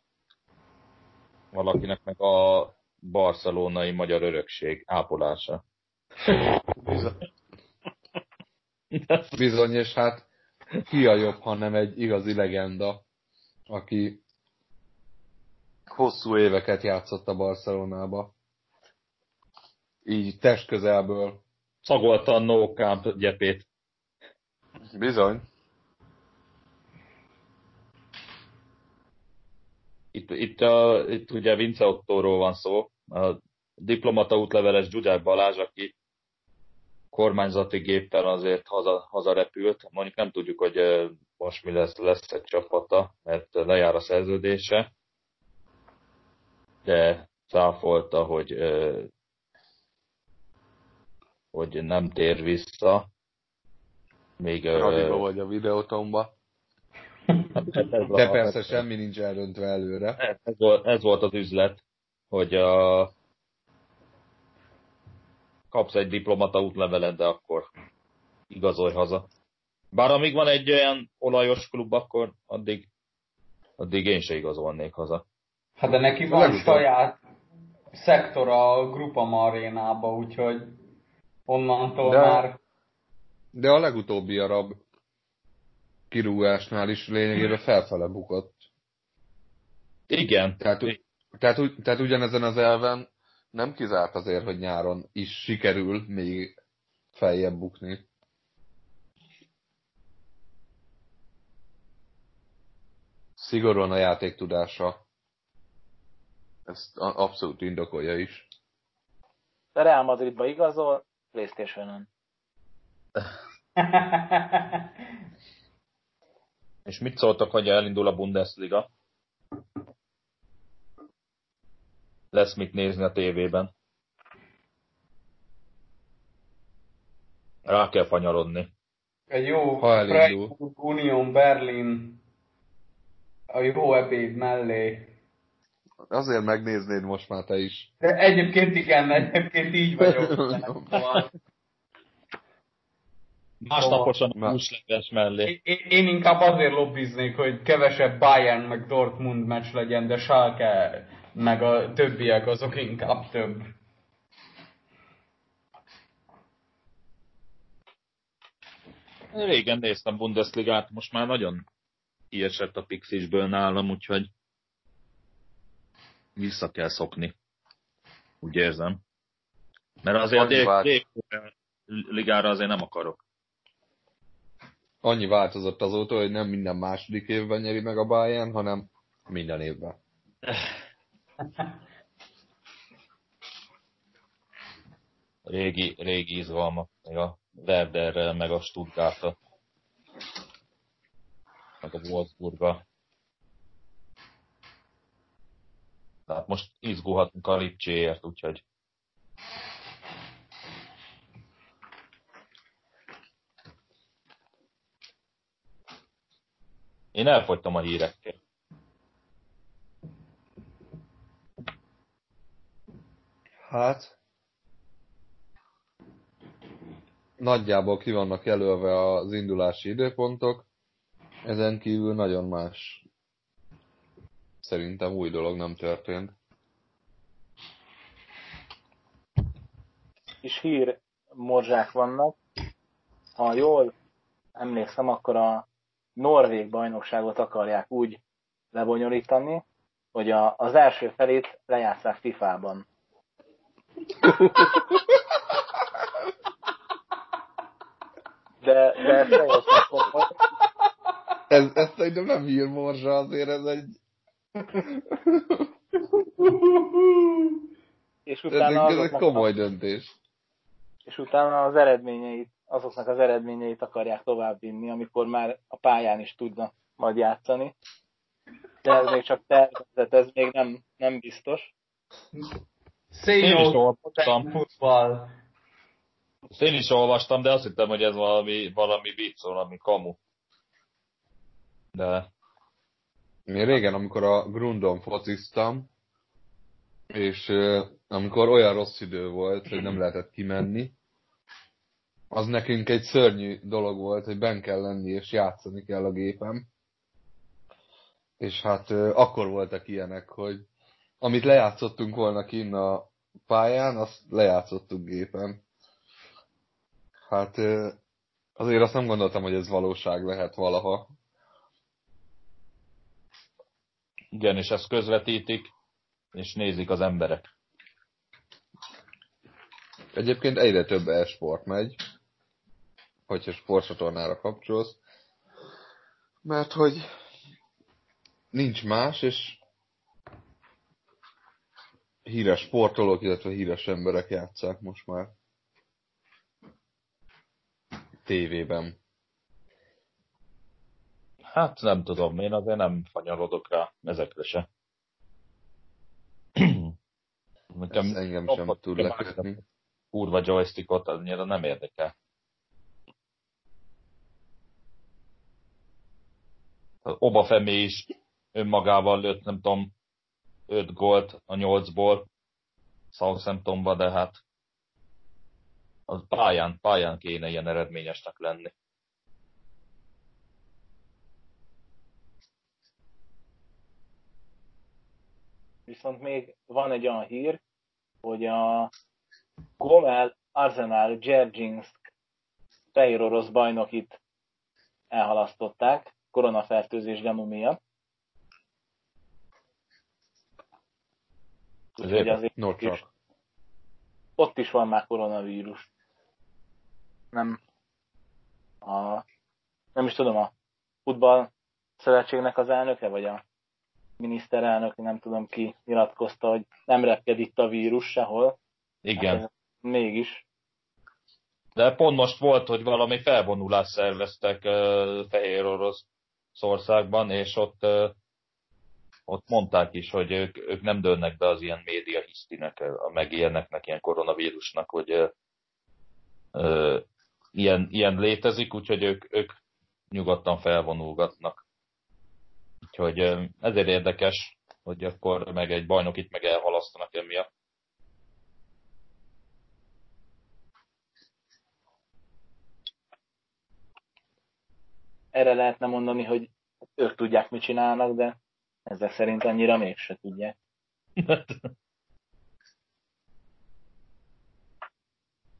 valakinek meg a barcelonai magyar örökség ápolása. Bizony. Bizony, és hát ki a jobb, hanem egy igazi legenda, aki hosszú éveket játszott a Barcelonába. Így testközelből. Szagolta a no camp gyepét. Bizony. Itt, itt, a, itt ugye Vince Ottóról van szó, a diplomata útleveles Zsuzsák Balázs, aki kormányzati géppel azért haza, hazarepült. Mondjuk nem tudjuk, hogy most mi lesz, lesz egy csapata, mert lejár a szerződése. De cáfolta, hogy, hogy nem tér vissza. Még Radiba vagy a Videótonba. De a, persze semmi nincs eldöntve előre. Ez volt, ez volt az üzlet, hogy a, kapsz egy diplomata útlevelet, de akkor igazolj haza. Bár amíg van egy olyan olajos klub, akkor addig, addig én se igazolnék haza. Hát de neki van saját szektora a Groupama arénába, úgyhogy onnantól de, már... De a legutóbbi arab kirúgásnál is lényegében felfele bukott. Igen. Tehát, tehát, tehát ugyanezen az elven nem kizárt azért, hogy nyáron is sikerül még feljebb bukni. Szigorúan a játéktudása. Ezt abszolút indokolja is. A Real Madridba igazol, PlayStation-on. És mit szóltak, hogy elindul a Bundesliga? Lesz mit nézni a tévében. Rá kell fanyarodni. Egy jó Freiburg, Union, Berlin, a jó ebéd mellé. Azért megnéznéd most már te is. De egyébként igen, egyébként így vagyok. másnaposan a húsleves mellé. Én, én inkább azért lobbiznék, hogy kevesebb Bayern meg Dortmund meccs legyen, de Schalke meg a többiek azok inkább több. Régen néztem Bundesligát, most már nagyon kiesett a pixisből nálam, úgyhogy vissza kell szokni. Úgy érzem. Mert azért annyi a ligára azért nem akarok. Annyi változott azóta, hogy nem minden második évben nyeri meg a Bayern, hanem minden évben. Régi, régi izgalmak, meg a Werderrel, meg a Stuttgartra, meg a Wolfsburgra. Tehát most izgulhatunk a Lipcséért, úgyhogy... Én elfogytam a hírekkel. Hát... Nagyjából ki vannak jelölve az indulási időpontok. Ezen kívül nagyon más. Szerintem új dolog nem történt. És hír morzsák vannak. Ha jól emlékszem, akkor a norvég bajnokságot akarják úgy lebonyolítani, hogy a, az első felét lejátsszák fifában. De, de ez nagyon szakott. Ez, ez szerintem nem hír morzsa, azért ez egy... és utána ez egy komoly döntés. És utána az eredményeit, azoknak az eredményeit akarják továbbvinni, amikor már a pályán is tudnak majd játszani. De ez még csak tervezet, ez még nem, nem biztos. Én is olvastam. Én is olvastam, de azt hittem, hogy ez valami, valami vicc, valami kamu. De... Én régen, amikor a Grundon fociztam, és euh, amikor olyan rossz idő volt, hogy nem lehetett kimenni, az nekünk egy szörnyű dolog volt, hogy benn kell lenni és játszani kell a gépem. És hát euh, akkor voltak ilyenek, hogy amit lejátszottunk volna kinn a pályán, azt lejátszottuk gépen. Hát euh, azért azt nem gondoltam, hogy ez valóság lehet valaha. Igen, és ezt közvetítik, és nézik az emberek. Egyébként egyre több e-sport megy, hogyha sportsatornára kapcsolsz, mert hogy nincs más, és híres sportolók, illetve híres emberek játsszák most már tévében. Hát nem tudom, én azért nem fanyarodok rá ezekre se. Nekem engem sem tud lekötni. Kurva joystickot, annyira nem érdekel. Az Obafemi is önmagával lőtt, nem tudom, öt gólt a nyolcból Southamptonba, de hát az pályán, pályán kéne ilyen eredményesnek lenni. Viszont még van egy olyan hír, hogy a Gomel Arsenal Dzserdzsinszk fehér orosz bajnokit elhalasztották koronafertőzés gyanú miatt. Úgyhogy azért no, is, ott is van már koronavírus. Nem, a, nem is tudom, a futball szövetségnek az elnöke, vagy a miniszterelnök, nem tudom ki nyilatkozta, hogy nem repked itt a vírus sehol. Igen. Hát mégis. De pont most volt, hogy valami felvonulást szerveztek uh, Fehéroroszországban, és ott, uh, ott mondták is, hogy ők, ők nem dőlnek be az ilyen média hisztinek, meg ilyeneknek, ilyen koronavírusnak, hogy uh, uh, ilyen, ilyen létezik, úgyhogy ők, ők nyugodtan felvonulgatnak. Úgyhogy ezért érdekes, hogy akkor meg egy bajnokit meg elhalasztanak emiatt. erre lehetne mondani, hogy ők tudják, mit csinálnak, de ezzel szerint annyira mégse tudják.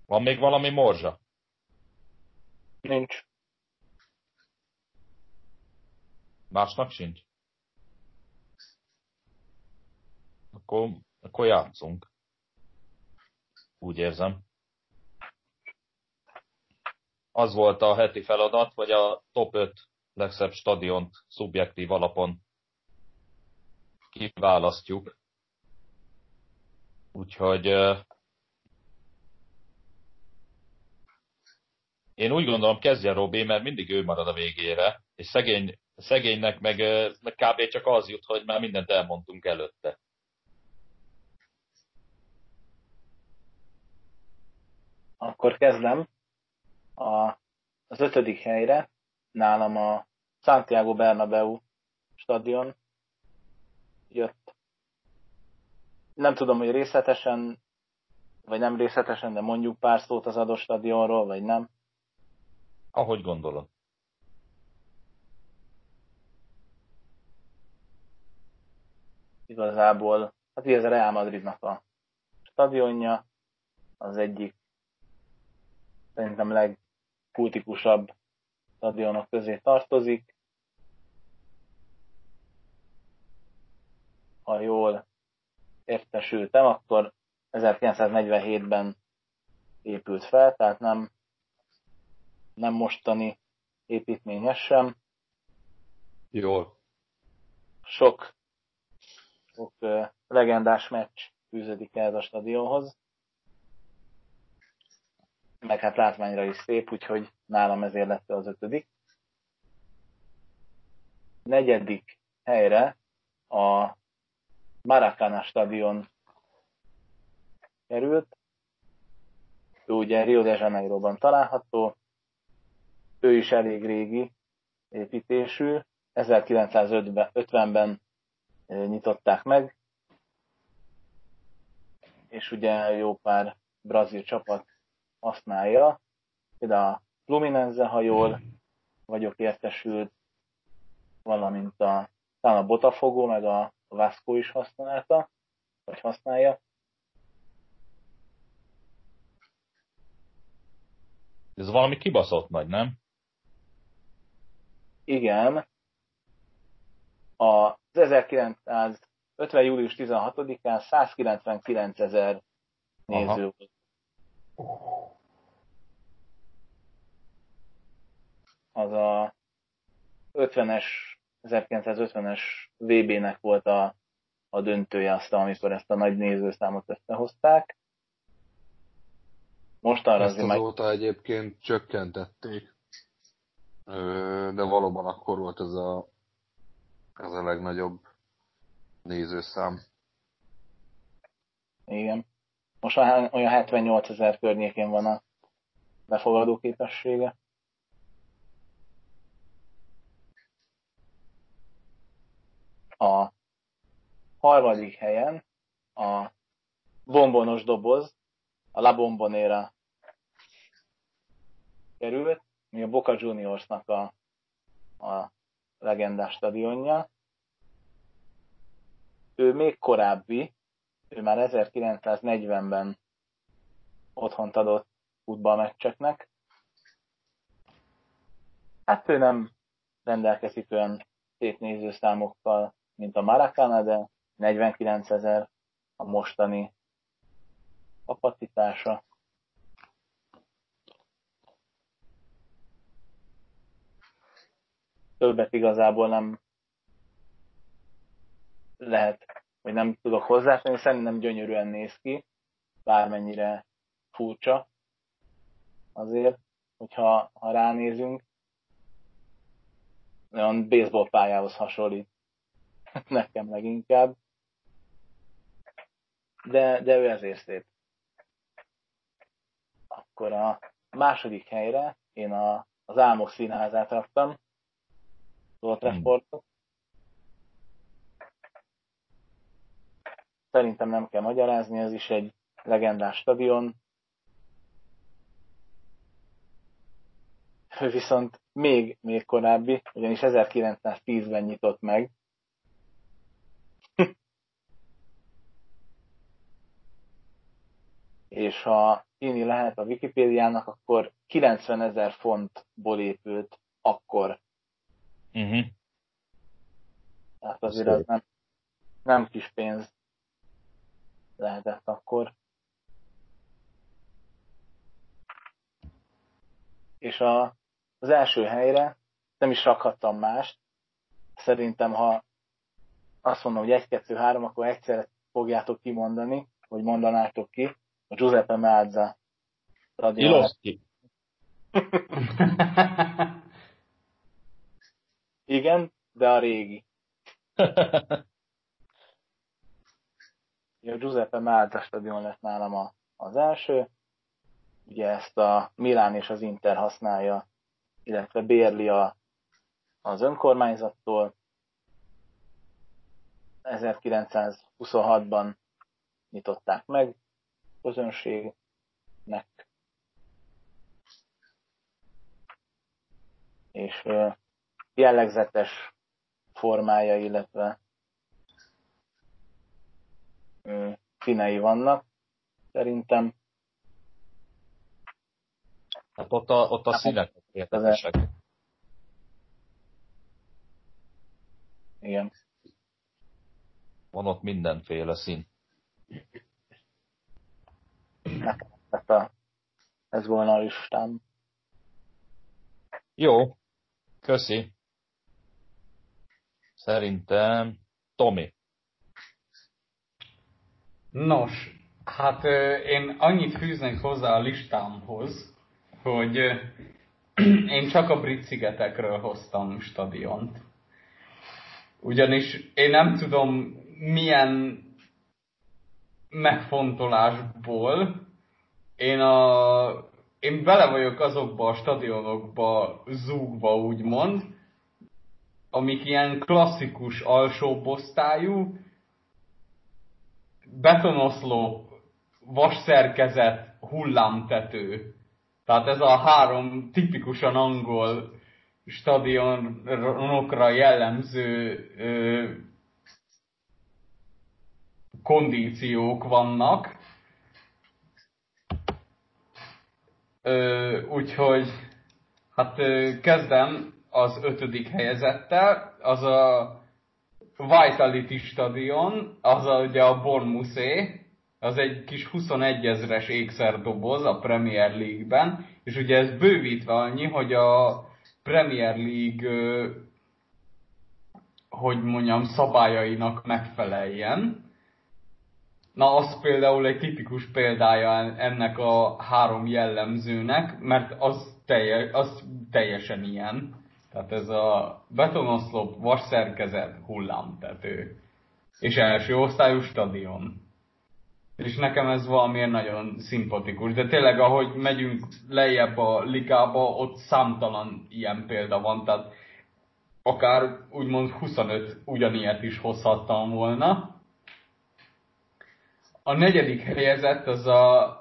Van még valami morzsa? Nincs. Másnak sincs? Akkor, akkor játszunk. Úgy érzem. Az volt a heti feladat, hogy a top öt legszebb stadiont szubjektív alapon kiválasztjuk. Úgyhogy euh, én úgy gondolom, kezdjen Robi, mert mindig ő marad a végére, és szegény, szegénynek meg, meg kb. Csak az jut, hogy már mindent elmondtunk előtte. Akkor kezdem. A, az ötödik helyre nálam a Santiago Bernabéu stadion jött. Nem tudom, hogy részletesen, vagy nem részletesen, de mondjuk pár szót az adott stadionról, vagy nem. Ahogy gondolod. Igazából, hát ugye ez a Real Madridnak a stadionja, az egyik szerintem legkultikusabb stadionok közé tartozik. Ha jól értesültem, akkor ezerkilencszáznegyvenhétben épült fel, tehát nem, nem mostani építményes sem. Jól. Sok, sok uh, legendás meccs fűződik el ez a stadionhoz. Meg hát látványra is szép, úgyhogy nálam ezért lett az ötödik. Negyedik helyre a Maracana stadion került. Ő ugye Rio de Janeiroban található. Ő is elég régi építésű. ezerkilencszázötvenben nyitották meg. És ugye jó pár brazil csapat használja, például a Fluminense, ha jól vagyok értesült, valamint a, talán a Botafogo, meg a Vasco is használta, vagy használja. Ez valami kibaszott nagy, nem? Igen. Az ezerkilencszázötven július tizenhatodikán százkilencvenkilencezer néző volt. Az a ötvenes, ezerkilencszázötvenes vé bének volt a, a döntője aztán, amikor ezt a nagy nézőszámot összehozták. Most arra ezt azért azóta meg... egyébként csökkentették, de valóban akkor volt ez a, ez a legnagyobb nézőszám. Igen. Most már olyan hetvennyolcezer környékén van a befogadó képessége. A harmadik helyen a bombonos doboz, a La Bombonera került, ami a Boca Juniorsnak a, a legendás stadionja. Ő még korábbi, ő már ezerkilencszáznegyvenben otthont adott futballmeccseknek. Hát ő nem rendelkezik olyan szép nézőszámokkal, mint a Maracana, de negyvenkilencezer a mostani kapacitása. Többet igazából nem lehet, vagy nem tudok hozzátenni, szerintem gyönyörűen néz ki, bármennyire furcsa. Azért, hogyha ha ránézünk, olyan baseball pályához hasonlít nekem leginkább. De, de ő ezért szép. Akkor a második helyre én a, az Álmok Színházát raktam. Old Traffordot. Szerintem nem kell magyarázni, ez is egy legendás stadion. viszont még, még korábbi, ugyanis ezerkilencszáztízben nyitott meg. És ha inni lehet a Wikipédiának, akkor kilencvenezer fontból épült akkor. Uh-huh. Tehát azért az nem, nem kis pénz lehetett akkor. És a, az első helyre nem is rakhattam mást. Szerintem, ha azt mondom, hogy egy kettő három, akkor egyszerre fogjátok kimondani, vagy mondanátok ki. A Giuseppe Meazza. Ilovszki. Igen, de a régi. A Giuseppe Meazza stadion lett nálam a, az első. Ugye ezt a Milán és az Inter használja, illetve bérli a, az önkormányzattól. ezerkilencszázhuszonhatban nyitották meg közönségnek. És jellegzetes formája, illetve színei vannak, szerintem. Hát ott a, ott a színek érdekesek. Igen. Van ott mindenféle szín. Ez volna a listám. Jó. Köszi. Szerintem Tomi. Nos, hát én annyit fűznék hozzá a listámhoz, hogy én csak a Brit-szigetekről hoztam stadiont. Ugyanis én nem tudom milyen megfontolásból Én, a, én bele vagyok azokba a stadionokba zúgva, úgymond, amik ilyen klasszikus alsóbosztályú, betonoszló, vasszerkezet, hullámtető. Tehát ez a három tipikusan angol stadionokra jellemző ö, kondíciók vannak. Ö, úgyhogy, hát ö, kezdem az ötödik helyezettel, az a Vitality Stadion, az a, ugye a Bournemouth-é, az egy kis huszonegyezres ékszerdoboz a Premier League-ben, és ugye ez bővítve annyi, hogy a Premier League, ö, hogy mondjam, szabályainak megfeleljen. Na, az például egy tipikus példája ennek a három jellemzőnek, mert az, telje, az teljesen ilyen. Tehát ez a betonoszlop, vasszerkezet, hullámtető. És első osztályú stadion. És nekem ez valamiért nagyon szimpatikus. De tényleg, ahogy megyünk lejjebb a ligába, ott számtalan ilyen példa van. Tehát akár úgymond huszonöt ugyanilyet is hozhattam volna. A negyedik helyezett az a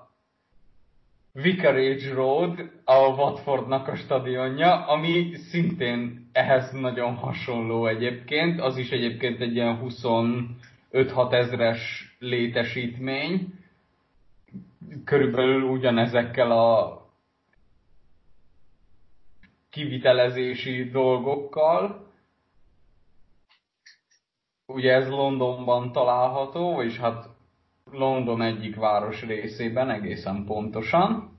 Vicarage Road, a Watfordnak a stadionja, ami szintén ehhez nagyon hasonló egyébként. Az is egyébként egy ilyen huszonöt-hat ezres létesítmény. Körülbelül ugyanezekkel a kivitelezési dolgokkal. Ugye ez Londonban található, vagyis hát London egyik város részében egészen pontosan.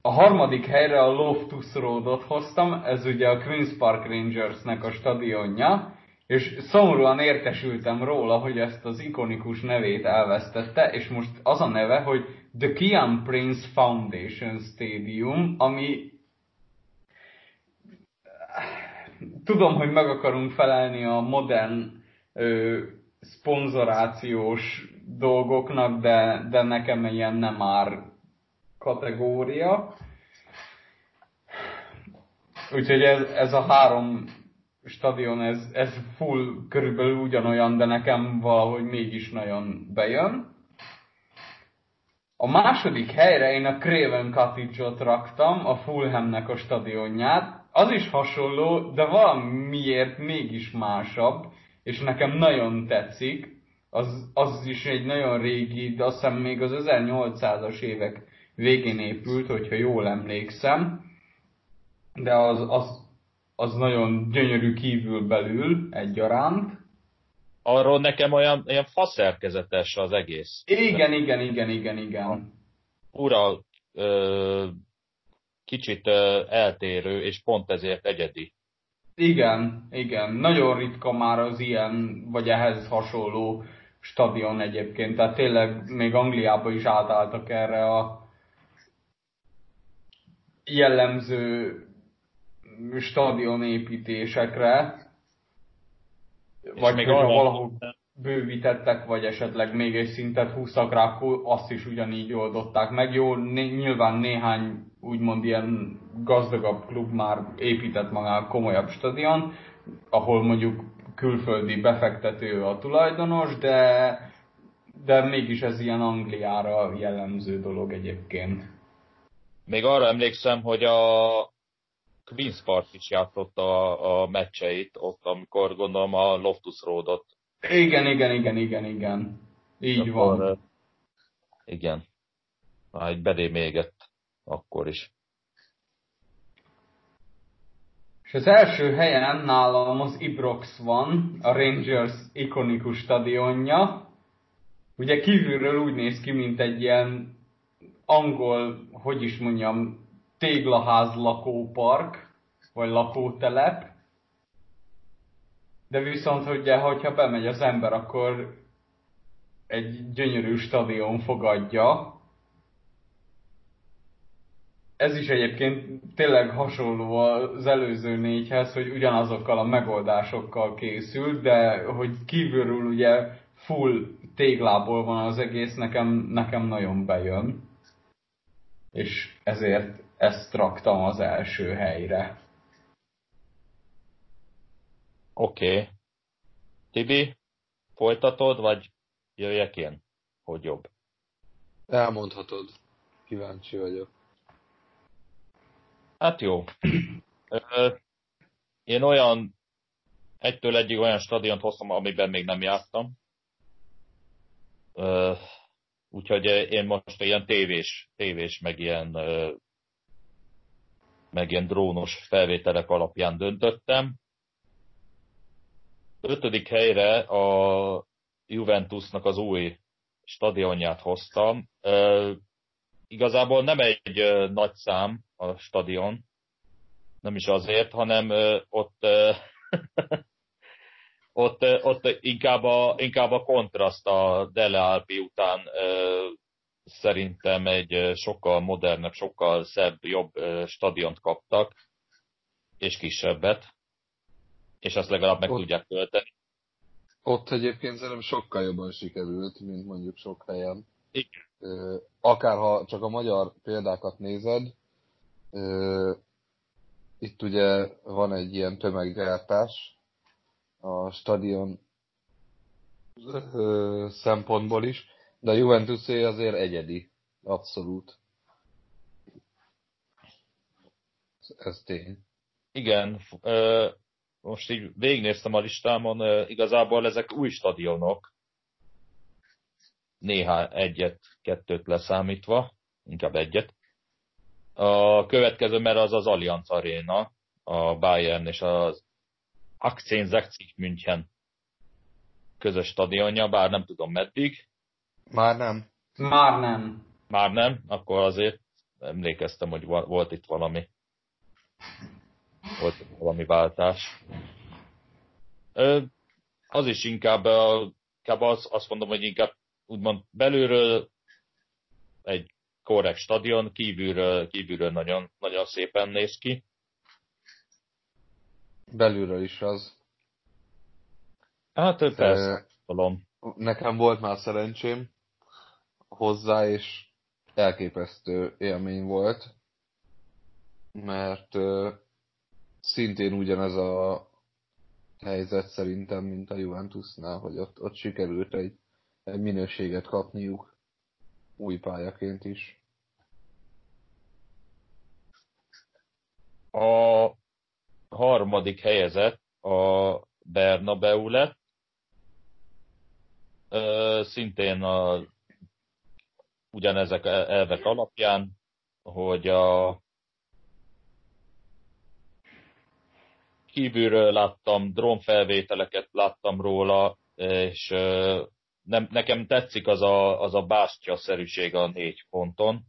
A harmadik helyre a Loftus Roadot hoztam, ez ugye a Queen's Park Rangersnek a stadionja, és szomorúan értesültem róla, hogy ezt az ikonikus nevét elvesztette, és most az a neve, hogy The Kian Prince Foundation Stadium, ami... Tudom, hogy meg akarunk felelni a modern... Ö... szponzorációs dolgoknak, de, de nekem ilyen nem ár kategória. Úgyhogy ez, ez a három stadion, ez, ez full körülbelül ugyanolyan, de nekem valahogy mégis nagyon bejön. A második helyre én a Craven Cottage-ot raktam, a Fulhamnek a stadionját. Az is hasonló, de valamiért mégis másabb, és nekem nagyon tetszik. Az, az is egy nagyon régi, de azt hiszem még az ezernyolcszázas évek végén épült, hogyha jól emlékszem. De az, az, az nagyon gyönyörű kívül belül egyaránt. Arról nekem olyan, olyan faszerkezetes az egész. Igen, de... igen, igen, igen, igen. Ural ö, kicsit ö, eltérő, és pont ezért egyedi. Igen, igen. Nagyon ritka már az ilyen, vagy ehhez hasonló stadion egyébként. Tehát tényleg még Angliában is átálltak erre a jellemző stadionépítésekre. Vagy még arra valahol bővítettek, vagy esetleg még egy szintet húztak rá, azt is ugyanígy oldották meg. Jó, né- nyilván néhány úgymond ilyen gazdagabb klub már épített magának komolyabb stadion, ahol mondjuk külföldi befektető a tulajdonos, de, de mégis ez ilyen Angliára jellemző dolog egyébként. Még arra emlékszem, hogy a Queen's Park is játszotta a, a meccseit ott, amikor gondolom a Loftus Roadot. Igen, igen, igen, igen, igen. Így de van. Akkor, igen. Már egy bedém égett akkor is. És az első helyen nálam az Ibrox van, a Rangers ikonikus stadionja. Ugye kívülről úgy néz ki, mint egy ilyen angol, hogy is mondjam, téglaház lakópark, vagy lakótelep. De viszont, ugye, hogyha bemegy az ember, akkor egy gyönyörű stadion fogadja. Ez is egyébként tényleg hasonló az előző négyhez, hogy ugyanazokkal a megoldásokkal készült, de hogy kívülről ugye full téglából van az egész, nekem, nekem nagyon bejön. És ezért ezt raktam az első helyre. Oké. Okay. Tibi, folytatod, vagy jöjjek én? Hogy jobb? Elmondhatod. Kíváncsi vagyok. Hát jó. Ö, én olyan, egytől egyig olyan stadiont hoztam, amiben még nem jártam. Ö, úgyhogy én most ilyen tévés, tévés meg ilyen meg ilyen drónos felvételek alapján döntöttem. Ötödik helyre a Juventusnak az új stadionját hoztam. E, igazából nem egy e, nagy szám a stadion, nem is azért, hanem e, ott, e, ott, e, ott inkább, a, inkább a kontraszt a Dele Alpi után e, szerintem egy sokkal modernebb, sokkal szebb, jobb e, stadiont kaptak, és kisebbet. És azt legalább meg ott, tudják tölteni. Ott egyébként szerintem sokkal jobban sikerült, mint mondjuk sok helyen. Igen. Akárha csak a magyar példákat nézed, itt ugye van egy ilyen tömeggyártás a stadion szempontból is, de a Juventusé azért egyedi, abszolút. Ez tény. Igen. Ö- Most így végignéztem a listámon, igazából ezek új stadionok, néhány egyet, kettőt leszámítva, inkább egyet. A következő, mert az az Allianz Arena, a Bayern és az Aktienszakcik München közös stadionja, bár nem tudom meddig. Már nem. Már nem. Már nem? Akkor azért emlékeztem, hogy volt itt valami. Volt valami váltás. Az is inkább, inkább az, azt mondom, hogy inkább úgymond belülről egy korrekt stadion, kívülről, kívülről nagyon, nagyon szépen néz ki. Belülről is az. Hát persze. Valami. Nekem volt már szerencsém hozzá, és elképesztő élmény volt, mert szintén ugyanez a helyzet szerintem, mint a Juventusnál, hogy ott, ott sikerült egy, egy minőséget kapniuk. új pályaként is. A harmadik helyezett a Bernabéu lett. Ö, szintén a, ugyanezek elvek alapján, hogy a kívülről láttam, drónfelvételeket láttam róla, és nem, nekem tetszik az a, az a bástyaszerűség a négy ponton,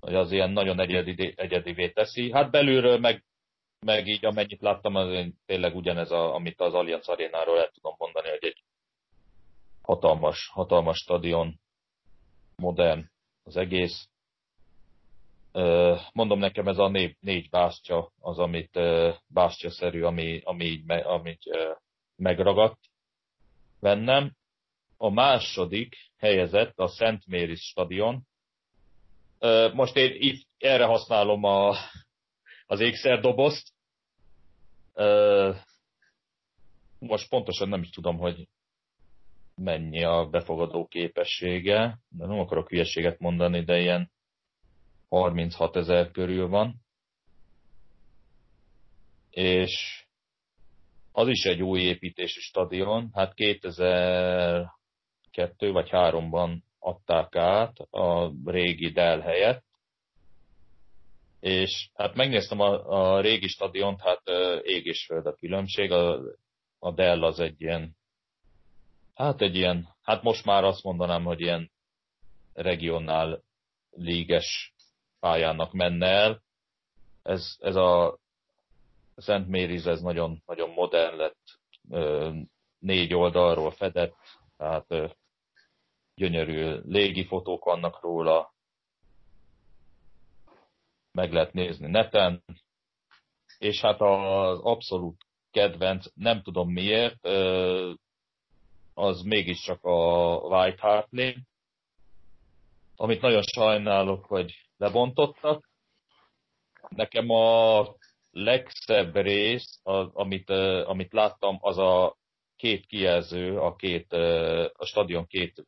hogy az ilyen nagyon egyedi, egyedivé teszi. Hát belülről meg, meg így amennyit láttam, az tényleg ugyanez, a, amit az Allianz Arénáról el tudom mondani, hogy egy hatalmas, hatalmas stadion, modern az egész. Mondom, nekem ez a négy, négy bástya az, amit bástyaszerű, ami, ami, ami megragadt bennem. A második helyezett a Szent Méris stadion. Most én itt erre használom a, az ékszerdobozt. Most pontosan nem is tudom, hogy mennyi a befogadó képessége. De nem akarok hülyeséget mondani, de ilyen harminchat ezer körül van. És az is egy új építésű stadion. Hát kétezer-kettő vagy kétezer-háromban adták át a régi Dell helyett. És hát megnéztem a, a régi stadiont, hát ég és föld a különbség. A, a Dell az egy ilyen, hát egy ilyen, hát most már azt mondanám, hogy ilyen regionál líges pályának menne el. Ez, ez a Szent Méris, ez nagyon, nagyon modern lett, négy oldalról fedett, tehát gyönyörű légi fotók vannak róla, meg lehet nézni neten, és hát az abszolút kedvenc, nem tudom miért, az mégiscsak a White Hart Lane, amit nagyon sajnálok, hogy lebontottak. Nekem a legszebb rész, az, amit, amit láttam, az a két kijelző, a, két, a stadion két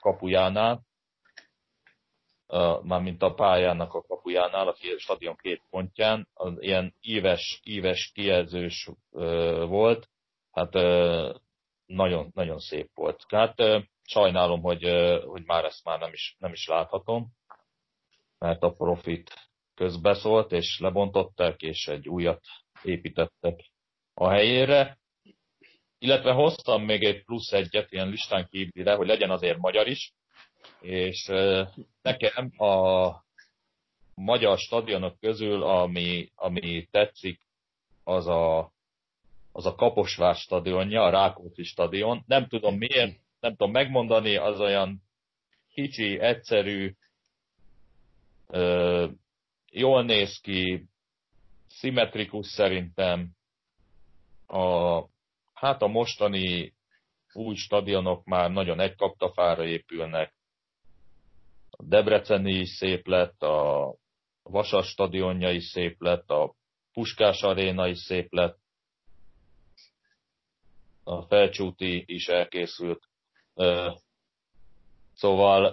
kapujánál, mármint a pályának a kapujánál, a stadion két pontján, az ilyen íves, íves kijelzős volt, hát nagyon, nagyon szép volt. Hát sajnálom, hogy, hogy már ezt már nem is, nem is láthatom, mert a profit közbeszólt, és lebontották, és egy újat építettek a helyére. Illetve hoztam még egy plusz egyet ilyen listán kívülre, hogy legyen azért magyar is, és nekem a magyar stadionok közül, ami, ami tetszik, az a, az a Kaposvár stadionja, a Rákóczi stadion. Nem tudom miért, nem tudom megmondani, az olyan kicsi, egyszerű, ö, jól néz ki, szimmetrikus szerintem. A, hát a mostani új stadionok már nagyon egy kaptafára épülnek. A debreceni is szép lett, a Vasas stadionja is szép lett, a Puskás aréna is szép lett, a Felcsúti is elkészült. Szóval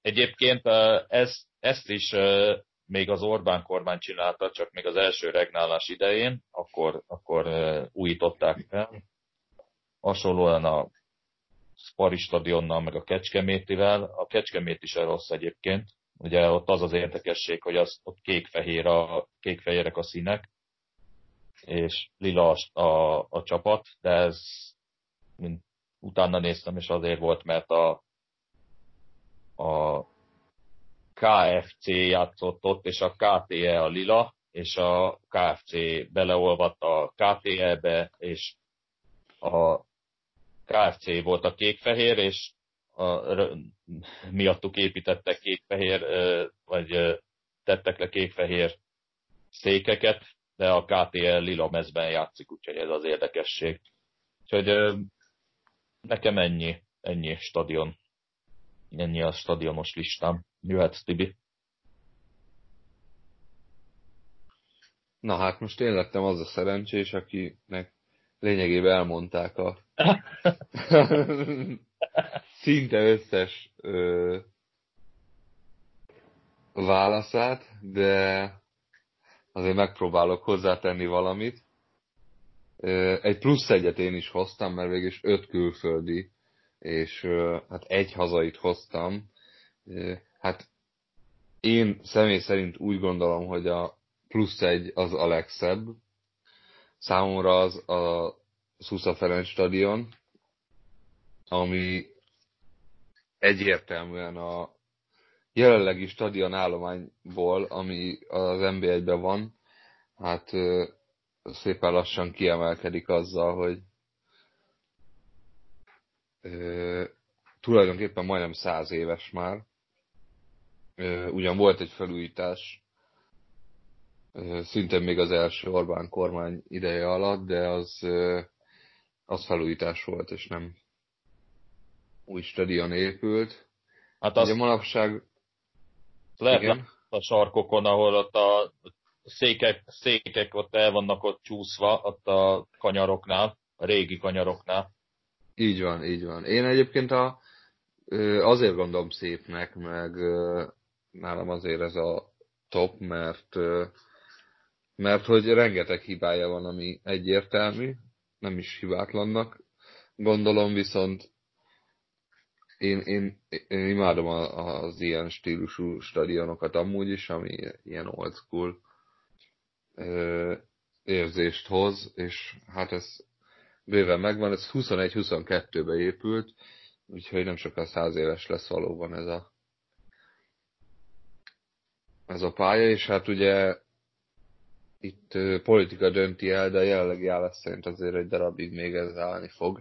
egyébként ez Ezt is euh, még az Orbán kormány csinálta, csak még az első regnálás idején, akkor, akkor euh, újították fel. Hasonlóan a Spari stadionnal, meg a Kecskemétivel. A Kecskemét is rossz egyébként. Ugye ott az az érdekesség, hogy az, ott kék-fehér a, kék-fehérek a színek, és lila a, a, a csapat, de ez mint utána néztem, és azért volt, mert a, a ká ef cé játszott ott, és a ká té e a lila, és a ká ef cé beleolvadt a ká té e-be, és a ká ef cé volt a kék-fehér, és a, miattuk építettek kék-fehér, vagy tettek le kék-fehér székeket, de a ká té e lila mezben játszik, úgyhogy ez az érdekesség. Úgyhogy nekem ennyi, ennyi stadion. Ennyi a stadionos listám. Jöhetsz, Tibi. Na hát most én lettem az a szerencsés, akinek lényegében elmondták a szinte összes ö, válaszát, de azért megpróbálok hozzátenni valamit. Egy plusz egyet én is hoztam, mert végül is öt külföldi, és hát egy hazait hoztam. Hát én személy szerint úgy gondolom, hogy a plusz egy az a legszebb. Számomra az a Szusza Ferenc stadion, ami egyértelműen a jelenlegi stadion állományból, ami az en bé egyben van, hát szépen lassan kiemelkedik azzal, hogy ö, tulajdonképpen majdnem száz éves már. Ö, ugyan volt egy felújítás, ö, szintén még az első Orbán kormány ideje alatt, de az, ö, az felújítás volt, és nem új stadion épült. Hát az... Ugye manapság... Lehet igen. A sarkokon, ahol ott a székek, székek ott el vannak ott csúszva, ott a kanyaroknál, a régi kanyaroknál. Így van, így van. Én egyébként a, azért gondolom szépnek, meg nálam azért ez a top, mert, mert hogy rengeteg hibája van, ami egyértelmű, nem is hibátlannak gondolom, viszont Én, én, én imádom az ilyen stílusú stadionokat amúgy is, ami ilyen old school érzést hoz, és hát ez bőven megvan, ez huszonegy huszonkettőben épült, úgyhogy nem sokkal száz éves lesz valóban ez a, ez a pálya, és hát ugye itt politika dönti el, de a jelenlegi állás szerint azért egy darabig még ez állni fog.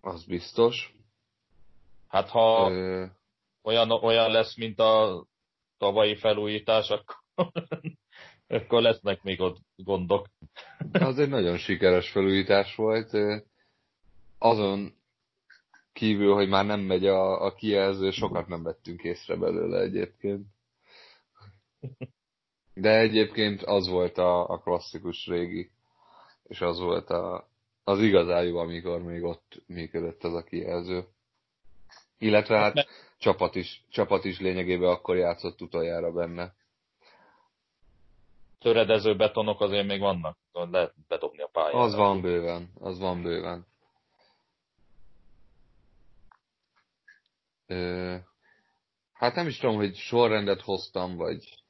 Az biztos. Hát ha Ö... olyan, olyan lesz, mint a tavalyi felújítás, akkor, akkor lesznek még ott gondok. Az egy nagyon sikeres felújítás volt. Azon kívül, hogy már nem megy a, a kijelző, sokat nem vettünk észre belőle egyébként. De egyébként az volt a, a klasszikus régi, és az volt a az igazán jó, amikor még ott működött az a kijelző. Illetve hát csapat is, csapat is lényegében akkor játszott utoljára benne. Töredező betonok azért még vannak, lehet bedobni a pályára. Az van bőven, az van bőven. Ö, hát nem is tudom, hogy sorrendet hoztam, vagy,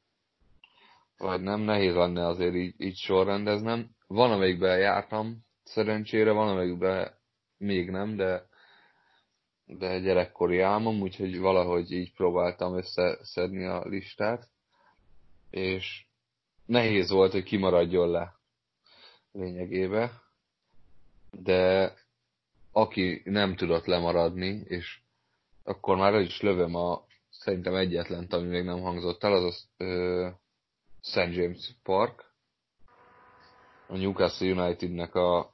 vagy nem, nehéz lenne azért így, így sorrendeznem. Van, amelyikben jártam, szerencsére, van, amelyikben még nem, de, de gyerekkori álmom, úgyhogy valahogy így próbáltam összeszedni a listát, és nehéz volt, hogy kimaradjon le lényegében, de aki nem tudott lemaradni, és akkor már el is lövöm a szerintem egyetlen, ami még nem hangzott el, az a ö, Saint James Park, a Newcastle Unitednek a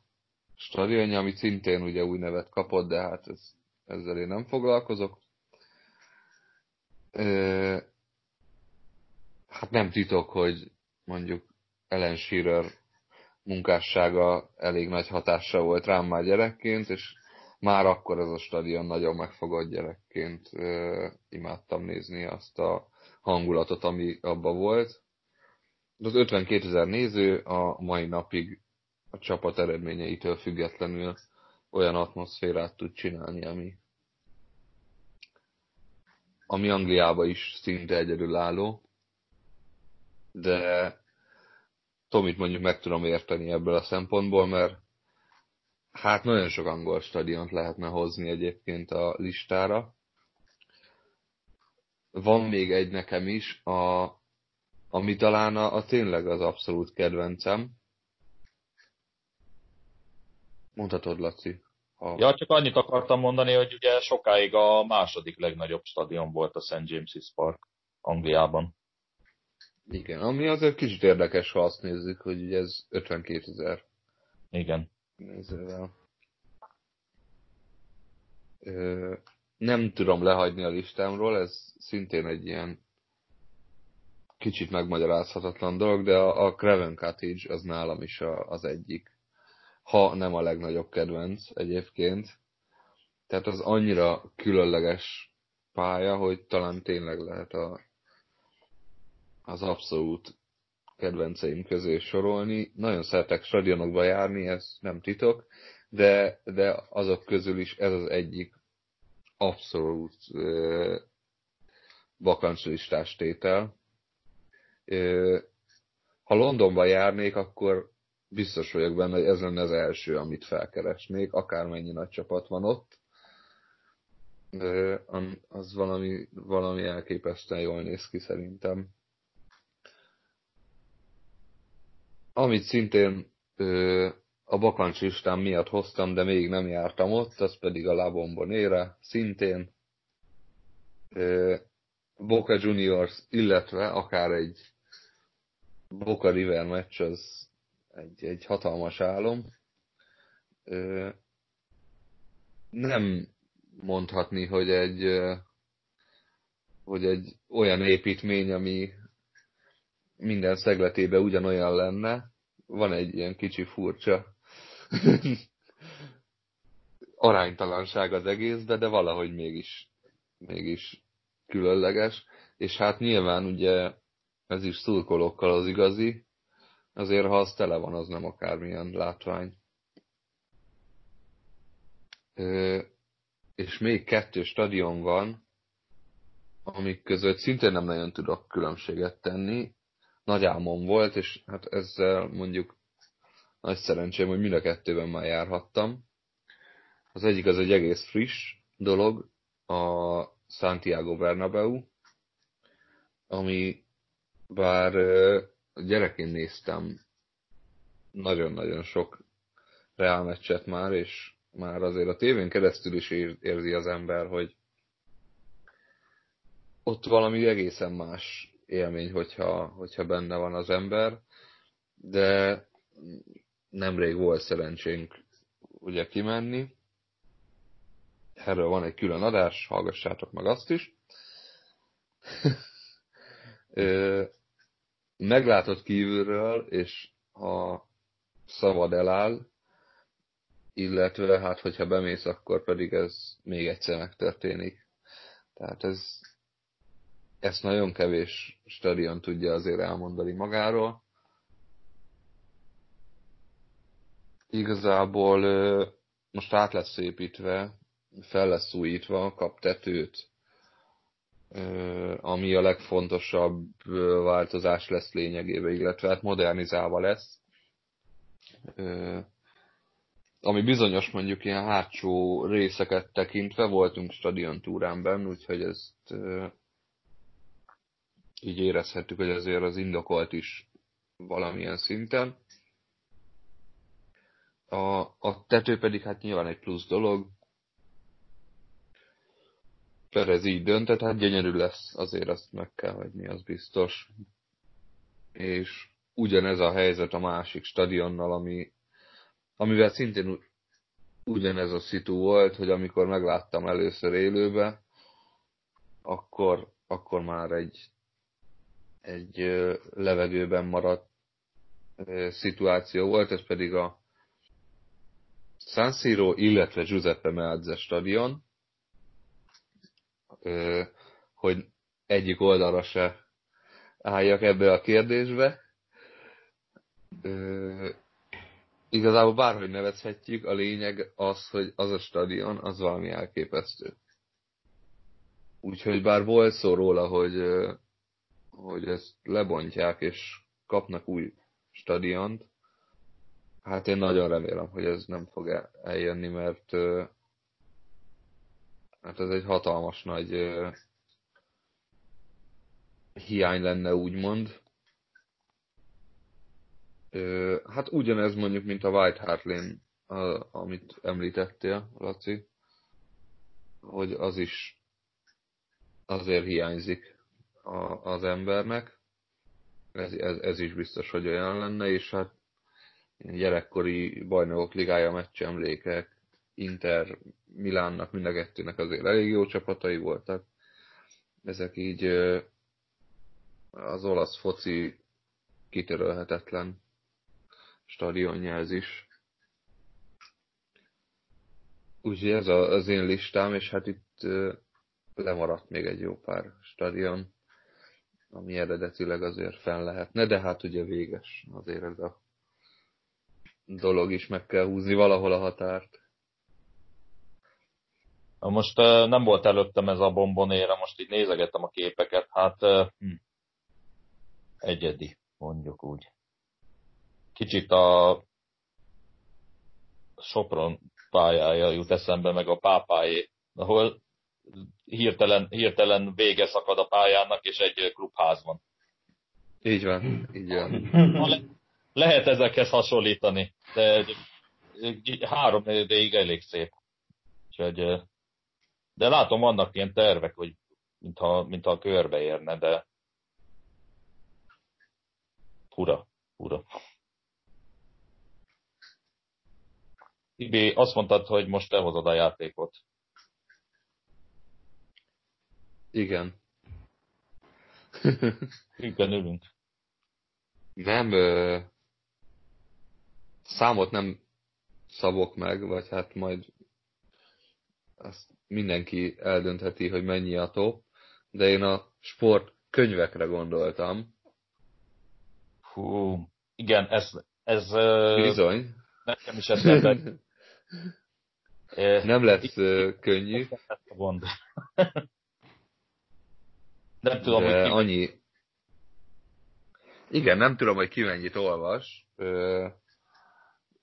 stadionja, ami szintén ugye új nevet kapott, de hát ez, ezzel én nem foglalkozok. Ö, hát nem titok, hogy mondjuk Alan Shearer munkássága elég nagy hatása volt rám már gyerekként, és már akkor ez a stadion nagyon megfogott gyerekként. Ö, imádtam nézni azt a hangulatot, ami abba volt. Az ötvenkétezer néző a mai napig a csapat eredményeitől függetlenül olyan atmoszférát tud csinálni, ami, ami Angliában is szinte egyedülálló. De Tomit mondjuk meg tudom érteni ebből a szempontból, mert hát nagyon sok angol stadiont lehetne hozni egyébként a listára. Van még egy nekem is, a ami talán a, a tényleg az abszolút kedvencem. Mondhatod, Laci. Ha... Ja, csak annyit akartam mondani, hogy ugye sokáig a második legnagyobb stadion volt a Saint James's Park Angliában. Igen, ami azért kicsit érdekes, ha azt nézzük, hogy ugye ez ötvenkétezer. Igen. Nézővel. Ö, nem tudom lehagyni a listámról, ez szintén egy ilyen kicsit megmagyarázhatatlan dolog, de a Craven Cottage az nálam is a, az egyik ha nem a legnagyobb kedvenc egyébként. Tehát az annyira különleges pálya, hogy talán tényleg lehet a, az abszolút kedvenceim közé sorolni. Nagyon szeretek stadionokba járni, ez nem titok, de, de azok közül is ez az egyik abszolút bakancslistás tétel. Ha Londonba járnék, akkor biztos vagyok benne, hogy ez lenne az első, amit felkeresnék, akármennyi nagy csapat van ott. Az valami, valami elképesztően jól néz ki szerintem. Amit szintén a bakancslistám miatt hoztam, de még nem jártam ott, az pedig a La Bombonera, szintén Boca Juniors, illetve akár egy Boca River meccs, az egy, egy hatalmas álom. Nem mondhatni, hogy egy, hogy egy olyan építmény, ami minden szegletében ugyanolyan lenne. Van egy ilyen kicsi furcsa aránytalanság az egészben, de valahogy mégis, mégis különleges. És hát nyilván ugye ez is szurkolókkal az igazi, azért ha az tele van, az nem akármilyen látvány. Ö, és még kettő stadion van, amik között szintén nem nagyon tudok különbséget tenni. Nagy álmom volt, és hát ezzel mondjuk nagy szerencsém, hogy mind a kettőben már járhattam. Az egyik az egy egész friss dolog, a Santiago Bernabéu, ami bár gyerekként néztem nagyon-nagyon sok Real meccset már, és már azért a tévén keresztül is érzi az ember, hogy ott valami egészen más élmény, hogyha, hogyha benne van az ember, de nemrég volt szerencsénk ugye kimenni. Erről van egy külön adás, hallgassátok meg azt is. Meglátott kívülről, és ha szabad eláll, illetve hát, hogyha bemész, akkor pedig ez még egyszer megtörténik. Tehát ez, ezt nagyon kevés stadion tudja azért elmondani magáról. Igazából most át lesz építve, fel lesz újítva, kap tetőt, ami a legfontosabb változás lesz lényegében, illetve hát modernizálva lesz. Ami bizonyos mondjuk ilyen hátsó részeket tekintve, voltunk stadiontúrán benn, úgyhogy ezt így érezhettük, hogy azért az indokolt is valamilyen szinten. A, a tető pedig hát nyilván egy plusz dolog. Perez így döntött, hát gyönyörű lesz, azért azt meg kell hagyni, az biztos. És ugyanez a helyzet a másik stadionnal, ami, amivel szintén ugyanez a szitu volt, hogy amikor megláttam először élőbe, akkor, akkor már egy, egy levegőben maradt szituáció volt, ez pedig a San Siro, illetve Giuseppe Meazza stadion, hogy egyik oldalra se álljak ebbe a kérdésbe. Igazából bárhogy nevezhetjük, a lényeg az, hogy az a stadion, az valami elképesztő. Úgyhogy bár volt szó róla, hogy, hogy ezt lebontják és kapnak új stadiont, hát én nagyon remélem, hogy ez nem fog eljönni, mert hát ez egy hatalmas nagy uh, hiány lenne, úgymond. Uh, hát ugyanez mondjuk, mint a White Hart Lane, uh, amit említettél, Laci, hogy az is azért hiányzik a, az embernek. Ez, ez, ez is biztos, hogy olyan lenne, és hát gyerekkori Bajnokok Ligája meccs emlékek, Inter, Milánnak, mind a kettőnek azért elég jó csapatai voltak. Ezek így az olasz foci kitörölhetetlen stadionja ez is. Úgyhogy ez az én listám, és hát itt lemaradt még egy jó pár stadion, ami eredetileg azért fenn lehetne, de hát ugye véges azért ez a dolog is, meg kell húzni valahol a határt. Most nem volt előttem ez a Bombonera, most így nézegettem a képeket, hát hm, egyedi, mondjuk úgy. Kicsit a Sopron pályája jut eszembe, meg a Pápáé, ahol hirtelen, hirtelen vége szakad a pályának, és egy klubház van. Így van, így van. Le, lehet ezekhez hasonlítani, de három évig elég szép. Úgyhogy, de látom, vannak ilyen tervek, hogy mintha, mintha a körbe érne, de fura, fura. Tibi, azt mondtad, hogy most te hozod a játékot. Igen. Tűnken ülünk. Nem, ö, számot nem szabok meg, vagy hát majd azt mindenki eldöntheti, hogy mennyi a top, de én a sport könyvekre gondoltam. Hú, igen, ez... ez ö, bizony. Nekem is ez nem Nem lesz ö, könnyű. Nem tudom, hogy ki... annyi... Igen, nem tudom, hogy ki mennyit olvas,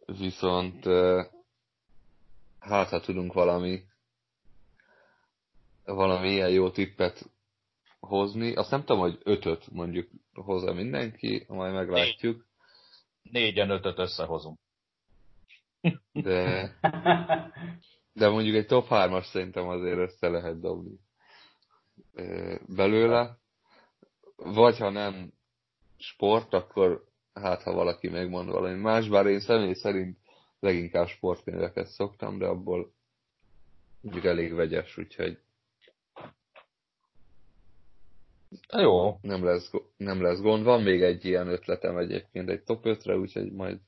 viszont hát, ha tudunk valami valami ilyen jó tippet hozni. Azt nem tudom, hogy ötöt mondjuk hozza mindenki, majd meglátjuk. Négyen ötöt összehozunk. De, de mondjuk egy top hármas szerintem azért össze lehet dobni belőle, vagy ha nem sport, akkor hát ha valaki megmond valami más, bár én személy szerint leginkább sportkönyveket szoktam, de abból mondjuk elég vegyes, úgyhogy jó. Nem lesz, nem lesz gond. Van még egy ilyen ötletem egyébként egy top ötre, úgyhogy majd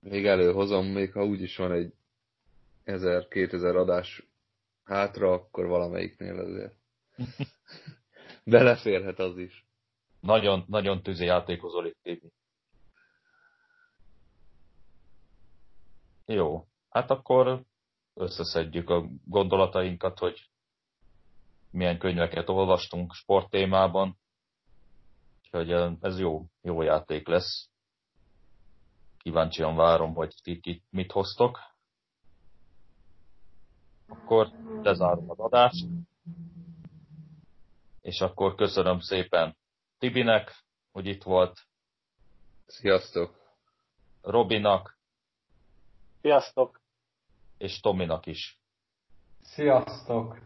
még előhozom, még ha úgyis van egy ezer-kétezer adás hátra, akkor valamelyiknél azért beleférhet az is. Nagyon, nagyon tűzi játékozol itt, Tibi. Jó, hát akkor összeszedjük a gondolatainkat, hogy milyen könyveket olvastunk sporttémában. Úgyhogy ez jó, jó játék lesz. Kíváncsian várom, hogy ti itt mit hoztok. Akkor lezárom az adást, és akkor köszönöm szépen Tibinek, hogy itt volt. Sziasztok! Robinak. Sziasztok! És Tominak is. Sziasztok!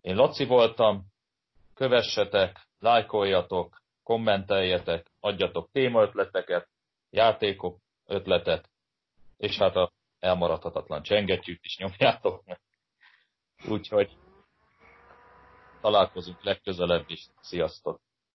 Én Laci voltam, kövessetek, lájkoljatok, kommenteljetek, adjatok témaötleteket, játékok ötletet, és hát a elmaradhatatlan csengettyűt is nyomjátok meg. Úgyhogy találkozunk legközelebb is. Sziasztok!